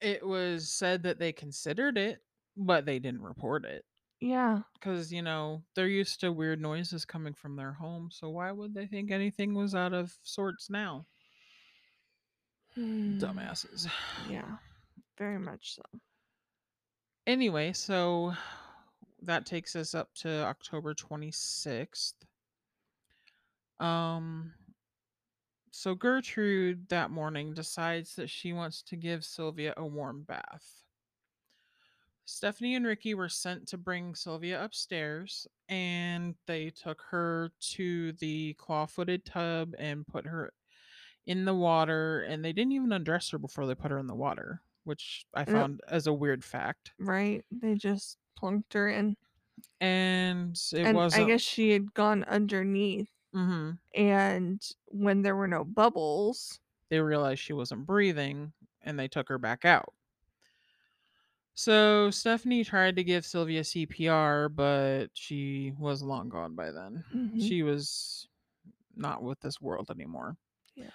It was said that they considered it, but they didn't report it. Yeah. Because, you know, they're used to weird noises coming from their home, so why would they think anything was out of sorts now? Dumbasses. Yeah. Very much so. Anyway, so that takes us up to October 26th. So Gertrude that morning decides that she wants to give Sylvia a warm bath. Stephanie and Ricky were sent to bring Sylvia upstairs, and they took her to the claw-footed tub and put her in the water, and they didn't even undress her before they put her in the water, which I found as a weird fact. Right. They just plunked her in. And it wasn't... I guess she had gone underneath. Mm-hmm. And when there were no bubbles, they realized she wasn't breathing, and they took her back out. So Stephanie tried to give Sylvia CPR, but she was long gone by then. Mm-hmm. She was not with this world anymore. Yeah.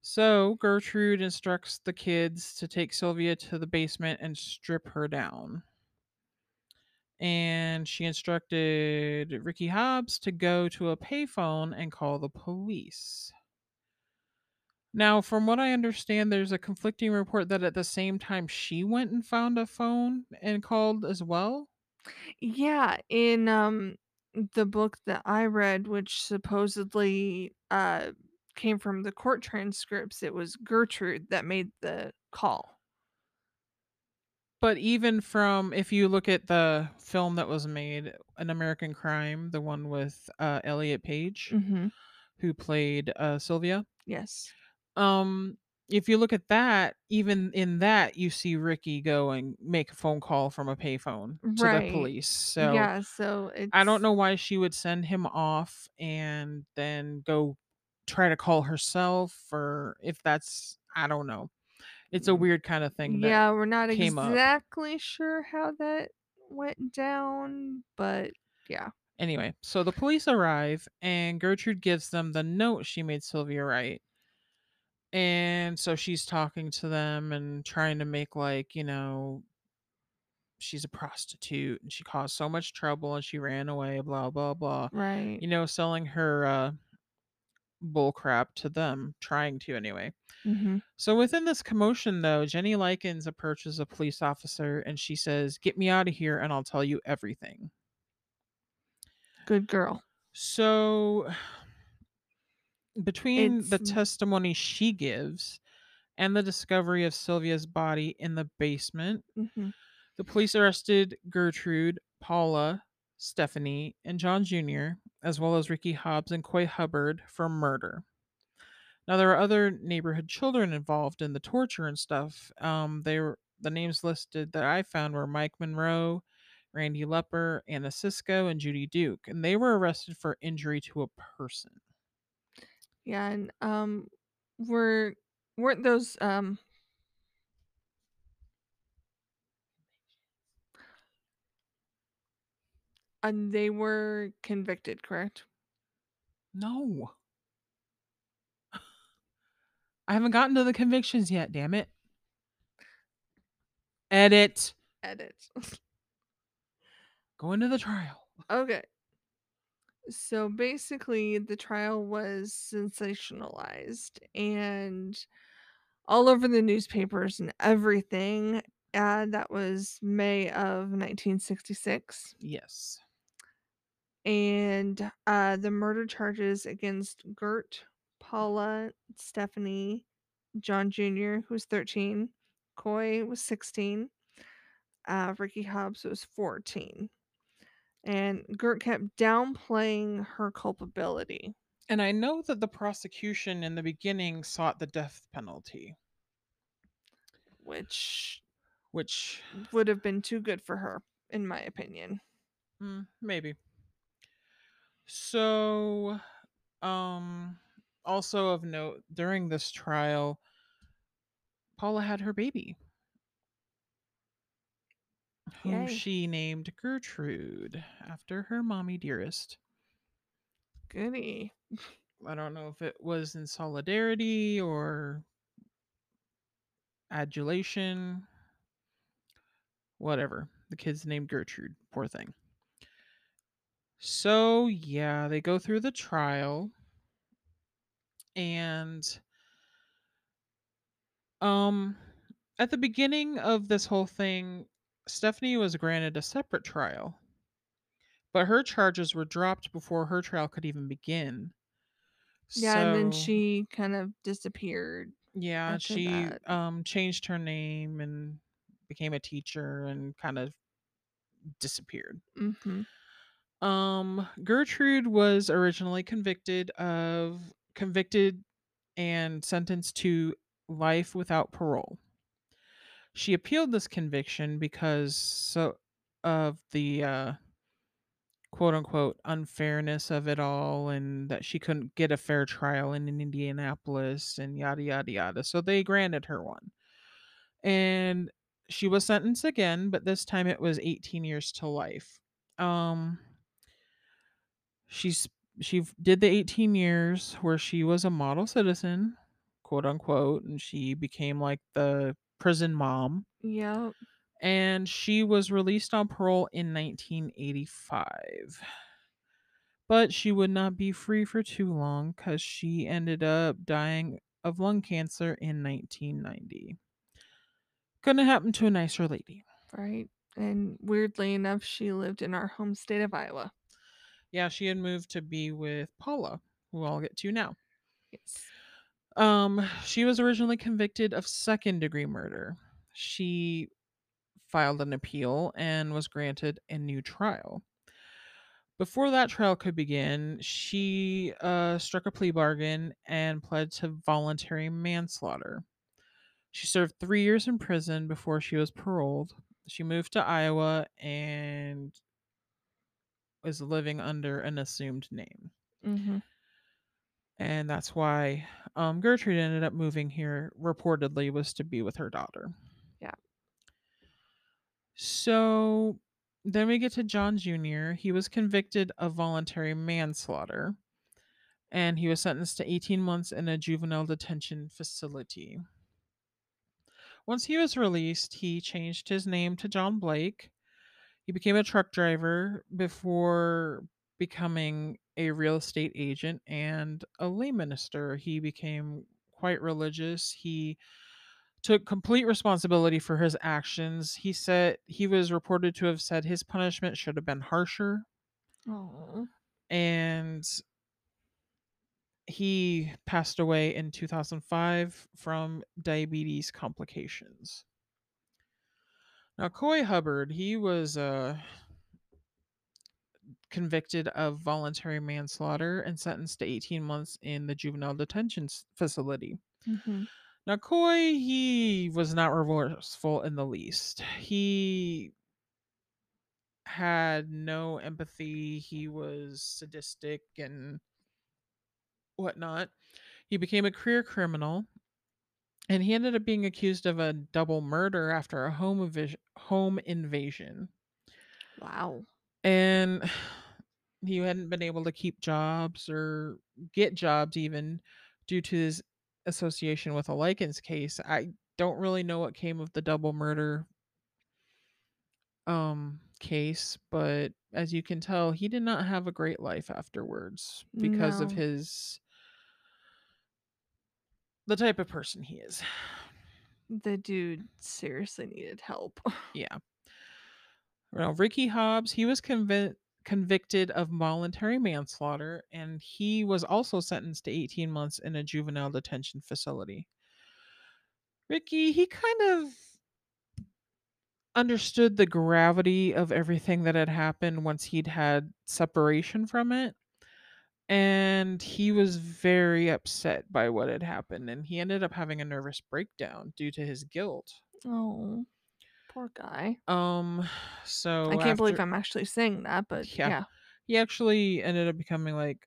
So Gertrude instructs the kids to take Sylvia to the basement and strip her down. And she instructed Ricky Hobbs to go to a payphone and call the police. Now, from what I understand, there's a conflicting report that at the same time she went and found a phone and called as well. Yeah, in the book that I read, which supposedly came from the court transcripts, it was Gertrude that made the call. But even from, if you look at the film that was made, An American Crime, the one with Elliot Page, mm-hmm. who played Sylvia. Yes. If you look at that, even in that, you see Ricky go and make a phone call from a payphone to the police. So yeah, so it's... I don't know why she would send him off and then go try to call herself, or if that's, I don't know. It's a weird kind of thing. Yeah, we're not exactly sure how that went down, but yeah. Anyway, so the police arrive and Gertrude gives them the note she made Sylvia write. And so she's talking to them and trying to make like, you know, she's a prostitute and she caused so much trouble and she ran away, blah, blah, blah. Right. You know, selling her bull crap to them, trying to anyway. Mm-hmm. So within this commotion though, Jenny Likens approaches a police officer and she says, "Get me out of here and I'll tell you everything." Good girl. So between the testimony she gives and the discovery of Sylvia's body in the basement, mm-hmm. the police arrested Gertrude, Paula, Stephanie, and John Jr., as well as Ricky Hobbs and Coy Hubbard, for murder. Now, there are other neighborhood children involved in the torture and stuff. The names listed that I found were Mike Monroe, Randy Lepper, Anna Sisko, and Judy Duke. And they were arrested for injury to a person. Yeah, and weren't those... And they were convicted, correct? No. I haven't gotten to the convictions yet, damn it. Edit. Go into the trial. Okay. So basically, the trial was sensationalized and all over the newspapers and everything. That was May of 1966. Yes. And the murder charges against Gert, Paula, Stephanie, John Jr., who was 13, Coy was 16, Ricky Hobbs was 14. And Gert kept downplaying her culpability. And I know that the prosecution in the beginning sought the death penalty. Which would have been too good for her, in my opinion. Maybe. So, also of note, during this trial, Paula had her baby, whom she named Gertrude, after her mommy dearest. Goody. I don't know if it was in solidarity or adulation. Whatever. The kid's named Gertrude. Poor thing. So, yeah, they go through the trial. And at the beginning of this whole thing, Stephanie was granted a separate trial. But her charges were dropped before her trial could even begin. Yeah, and then she kind of disappeared. Yeah, she changed her name and became a teacher and kind of disappeared. Mm-hmm. Gertrude was originally convicted and sentenced to life without parole. She appealed this conviction because of the quote-unquote unfairness of it all, and that she couldn't get a fair trial in Indianapolis and yada yada yada. So they granted her one, and she was sentenced again, but this time it was 18 years to life. She's she did the 18 years where she was a model citizen, quote unquote, and she became like the prison mom. Yeah. And she was released on parole in 1985. But she would not be free for too long because she ended up dying of lung cancer in 1990. Couldn't happen to a nicer lady. Right. And weirdly enough, she lived in our home state of Iowa. Yeah, she had moved to be with Paula, who I'll get to now. Yes. She was originally convicted of second-degree murder. She filed an appeal and was granted a new trial. Before that trial could begin, she struck a plea bargain and pled to voluntary manslaughter. She served 3 years in prison before she was paroled. She moved to Iowa and was living under an assumed name. Mm-hmm. And that's why Gertrude ended up moving here, reportedly, was to be with her daughter. Yeah. So then we get to John Jr. He was convicted of voluntary manslaughter, and he was sentenced to 18 months in a juvenile detention facility. Once he was released, he changed his name to John Blake. He became a truck driver before becoming a real estate agent and a lay minister. He became quite religious. He took complete responsibility for his actions. He said he was reported to have said his punishment should have been harsher. Aww. And he passed away in 2005 from diabetes complications. Now, Coy Hubbard, he was convicted of voluntary manslaughter and sentenced to 18 months in the juvenile detention facility. Mm-hmm. Now, Coy, he was not remorseful in the least. He had no empathy. He was sadistic and whatnot. He became a career criminal. And he ended up being accused of a double murder after a home invasion. Wow. And he hadn't been able to keep jobs or get jobs even due to his association with a Likens case. I don't really know what came of the double murder case, but as you can tell, he did not have a great life afterwards because of his... the type of person he is. The dude seriously needed help. Yeah. Well, Ricky Hobbs, he was convicted of voluntary manslaughter, and he was also sentenced to 18 months in a juvenile detention facility. Ricky, he kind of understood the gravity of everything that had happened once he'd had separation from it. And he was very upset by what had happened, and he ended up having a nervous breakdown due to his guilt. Oh, poor guy. So I can't believe I'm actually saying that, but yeah. He actually ended up becoming like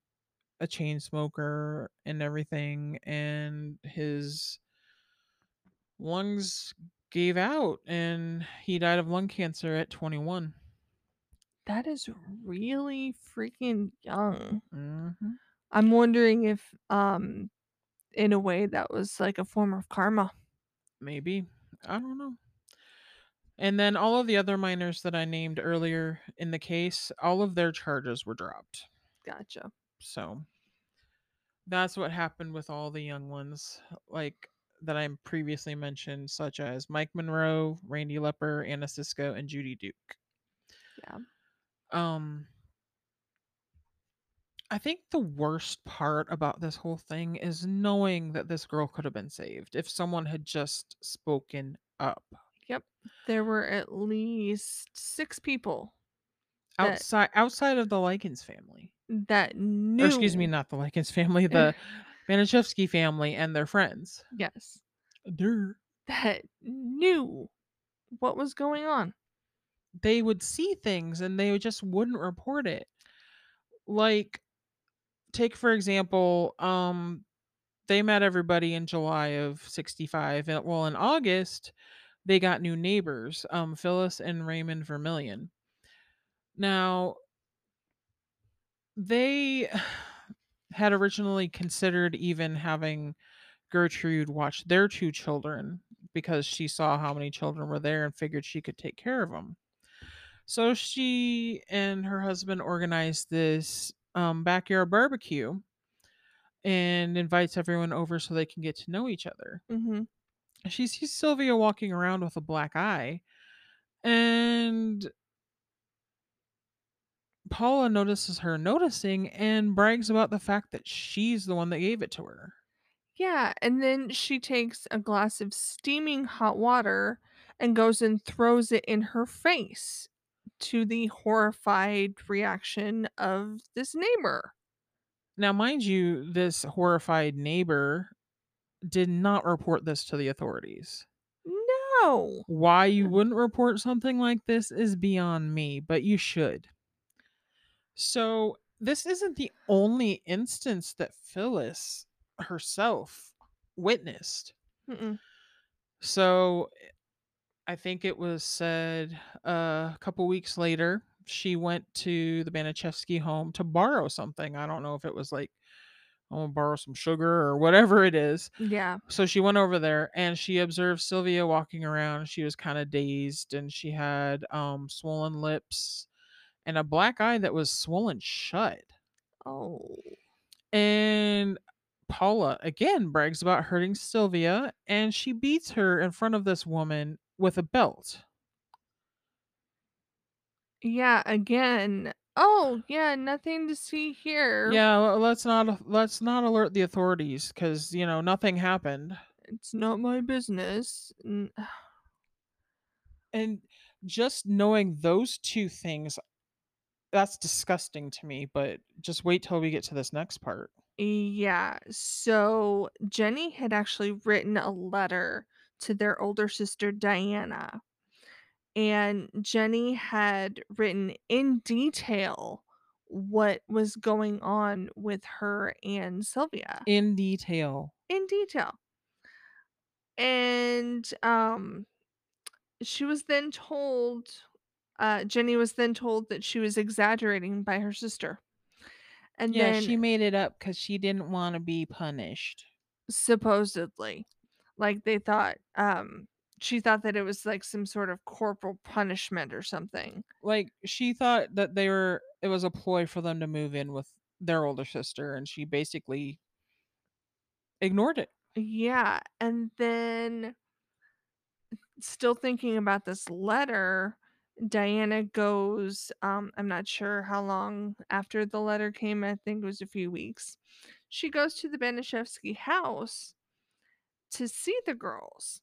a chain smoker and everything, and his lungs gave out, and he died of lung cancer at 21. That is really freaking young. Mm-hmm. I'm wondering if, in a way, that was like a form of karma. Maybe. I don't know. And then all of the other minors that I named earlier in the case, all of their charges were dropped. Gotcha. So that's what happened with all the young ones, like that I previously mentioned, such as Mike Monroe, Randy Lepper, Anna Sisko, and Judy Duke. Yeah. I think the worst part about this whole thing is knowing that this girl could have been saved if someone had just spoken up. Yep. There were at least 6 people outside of the Likens family that knew, or excuse me, not the Likens family, the Baniszewski family and their friends. Yes. That knew what was going on. They would see things and they just wouldn't report it. Like, take for example, they met everybody in July of 65. And, well, in August, they got new neighbors, Phyllis and Raymond Vermillion. Now, they had originally considered even having Gertrude watch their two children because she saw how many children were there and figured she could take care of them. So she and her husband organized this backyard barbecue and invites everyone over so they can get to know each other. Mm-hmm. She sees Sylvia walking around with a black eye, and Paula notices her noticing and brags about the fact that she's the one that gave it to her. Yeah, and then she takes a glass of steaming hot water and goes and throws it in her face, to the horrified reaction of this neighbor. Now, mind you, this horrified neighbor did not report this to the authorities. No. Why you wouldn't report something like this is beyond me, but you should. So this isn't the only instance that Phyllis herself witnessed. Mm-mm. So I think it was said a couple weeks later, she went to the Baniszewski home to borrow something. I don't know if it was like, I'm gonna borrow some sugar or whatever it is. Yeah. So she went over there and she observed Sylvia walking around. She was kind of dazed and she had swollen lips and a black eye that was swollen shut. Oh. And Paula again brags about hurting Sylvia, and she beats her in front of this woman with a belt. Yeah, again. Oh, yeah, nothing to see here. Yeah, let's not alert the authorities because, you know, nothing happened. It's not my business. And just knowing those two things, that's disgusting to me, but just wait till we get to this next part. Yeah, so Jenny had actually written a letter to their older sister, Diana. And Jenny had written in detail what was going on with her and Sylvia. In detail. In detail. And she was then told, Jenny was then told that she was exaggerating by her sister. And yeah, then, she made it up because she didn't want to be punished. Supposedly. Like they thought, she thought that it was like some sort of corporal punishment or something. Like she thought that it was a ploy for them to move in with their older sister, and she basically ignored it. Yeah. And then, still thinking about this letter, Diana goes, I'm not sure how long after the letter came, I think it was a few weeks. She goes to the Baniszewski house to see the girls,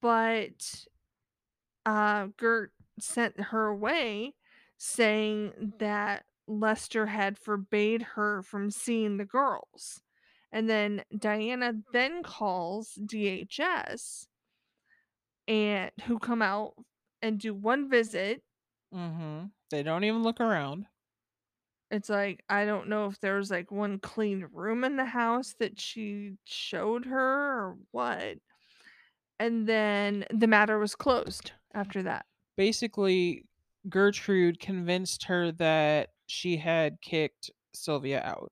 but Gert sent her away saying that Lester had forbade her from seeing the girls. And then Diana then calls DHS, and who come out and do one visit. Mm-hmm. They don't even look around. It's like, I don't know if there was like one clean room in the house that she showed her or what. And then the matter was closed after that. Basically, Gertrude convinced her that she had kicked Sylvia out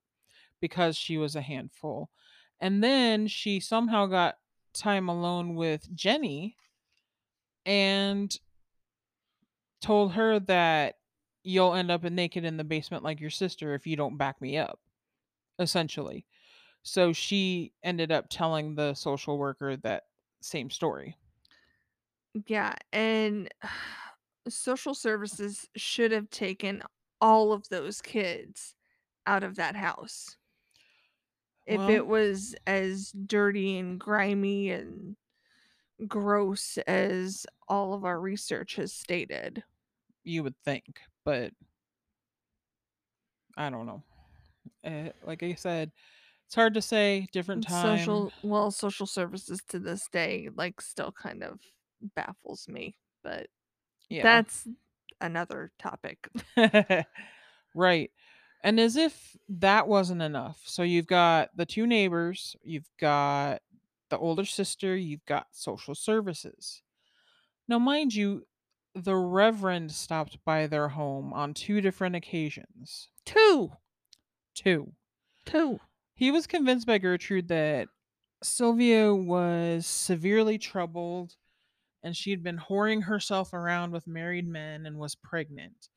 because she was a handful. And then she somehow got time alone with Jenny and told her that you'll end up naked in the basement like your sister if you don't back me up, essentially. So she ended up telling the social worker that same story. Yeah, and social services should have taken all of those kids out of that house. Well, if it was as dirty and grimy and gross as all of our research has stated. You would think, but I don't know. Like I said, it's hard to say. Different time. Social services to this day, like, still kind of baffles me, but yeah, that's another topic. Right. And as if that wasn't enough. So you've got the two neighbors, you've got the older sister, you've got social services. Now, mind you, the Reverend stopped by their home on two different occasions. Two. He was convinced by Gertrude that Sylvia was severely troubled and she had been whoring herself around with married men and was pregnant.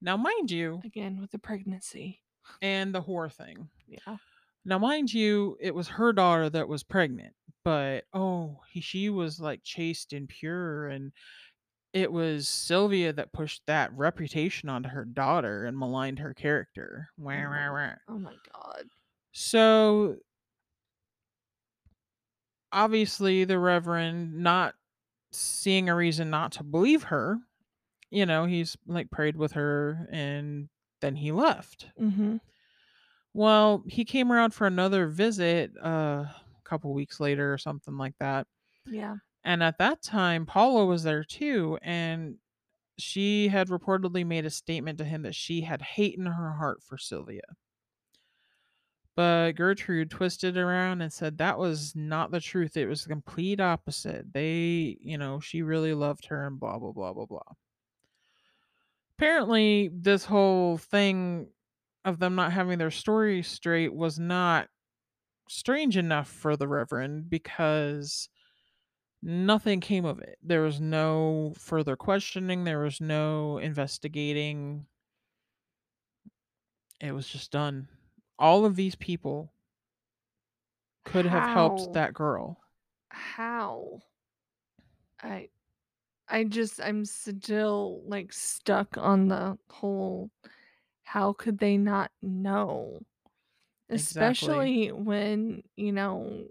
Now, mind you... Again, with the pregnancy. And the whore thing. Yeah. Now, mind you, it was her daughter that was pregnant. But, she was, like, chaste and pure. And it was Sylvia that pushed that reputation onto her daughter and maligned her character. Oh, my God. So, obviously, the Reverend, not seeing a reason not to believe her, you know, he's, like, prayed with her, and then he left. Mm-hmm. Well, he came around for another visit a couple weeks later or something like that. Yeah. And at that time, Paula was there, too, and she had reportedly made a statement to him that she had hate in her heart for Sylvia. But Gertrude twisted around and said that was not the truth. It was the complete opposite. They, you know, she really loved her and blah, blah, blah, blah, blah. Apparently, this whole thing of them not having their story straight was not strange enough for the Reverend because nothing came of it. There was no further questioning. There was no investigating. It was just done. All of these people could have helped that girl. How? I'm still, like, stuck on the whole, how could they not know? Especially exactly. When, you know,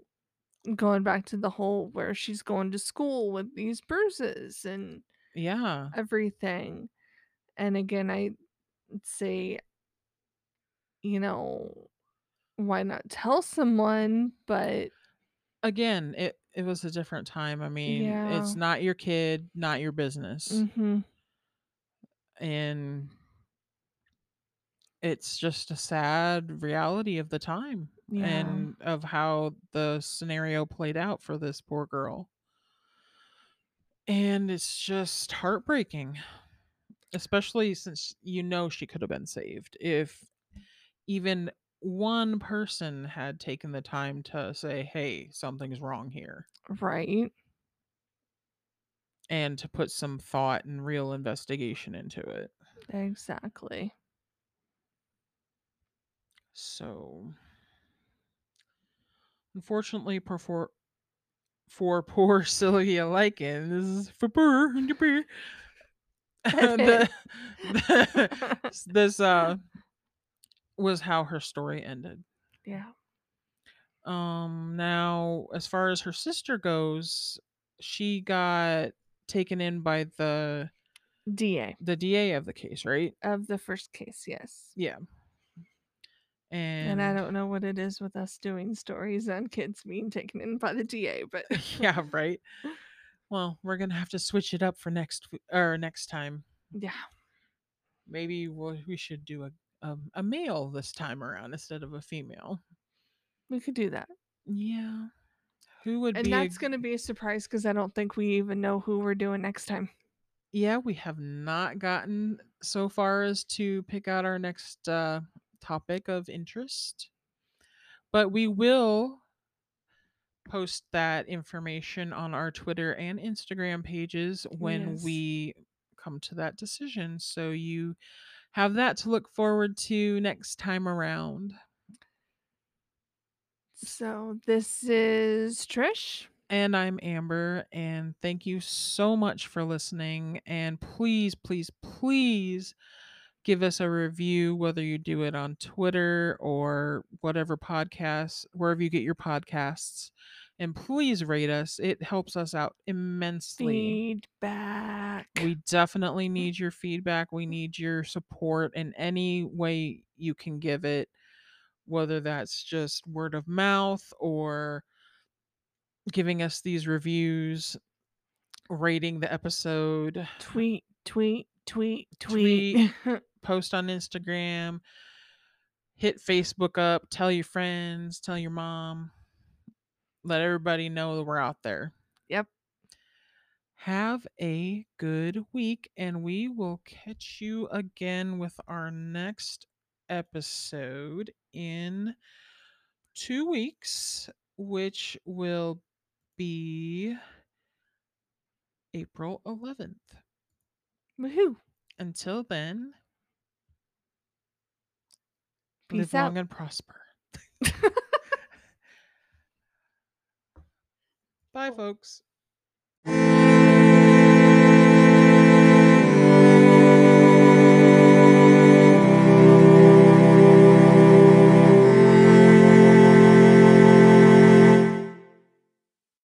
going back to the whole where she's going to school with these bruises and yeah, everything. And again, I say, you know, why not tell someone? But again, it was a different time. I mean, yeah. It's not your kid, not your business. Mm-hmm. And it's just a sad reality of the time, yeah, and of how the scenario played out for this poor girl. And it's just heartbreaking, especially since, you know, she could have been saved if even one person had taken the time to say, hey, something's wrong here. Right. And to put some thought and real investigation into it. Exactly. So, unfortunately, for poor Sylvia Likens, this was how her story ended. Yeah. Now, as far as her sister goes, she got taken in by the DA. The DA of the case, right? Of the first case, yes. Yeah. And I don't know what it is with us doing stories on kids being taken in by the DA, but yeah, right. Well, we're gonna have to switch it up for next time. Yeah. Maybe we should do a male this time around instead of a female. We could do that. Yeah. Who would? And that's going to be a surprise because I don't think we even know who we're doing next time. Yeah, we have not gotten so far as to pick out our next topic of interest, but we will post that information on our Twitter and Instagram pages when we come to that decision. So you have that to look forward to next time around. So this is Trish. And I'm Amber. And thank you so much for listening. And please, please, please give us a review, whether you do it on Twitter or whatever podcasts, wherever you get your podcasts. And please rate us. It helps us out immensely. Feedback. We definitely need your feedback. We need your support in any way you can give it, whether that's just word of mouth or giving us these reviews, rating the episode. Tweet. Post on Instagram. Hit Facebook up. Tell your friends. Tell your mom. Let everybody know that we're out there. Yep. Have a good week, and we will catch you again with our next episode in 2 weeks, which will be April 11th. Woohoo! Until then, peace live out. Long and prosper. Bye, folks.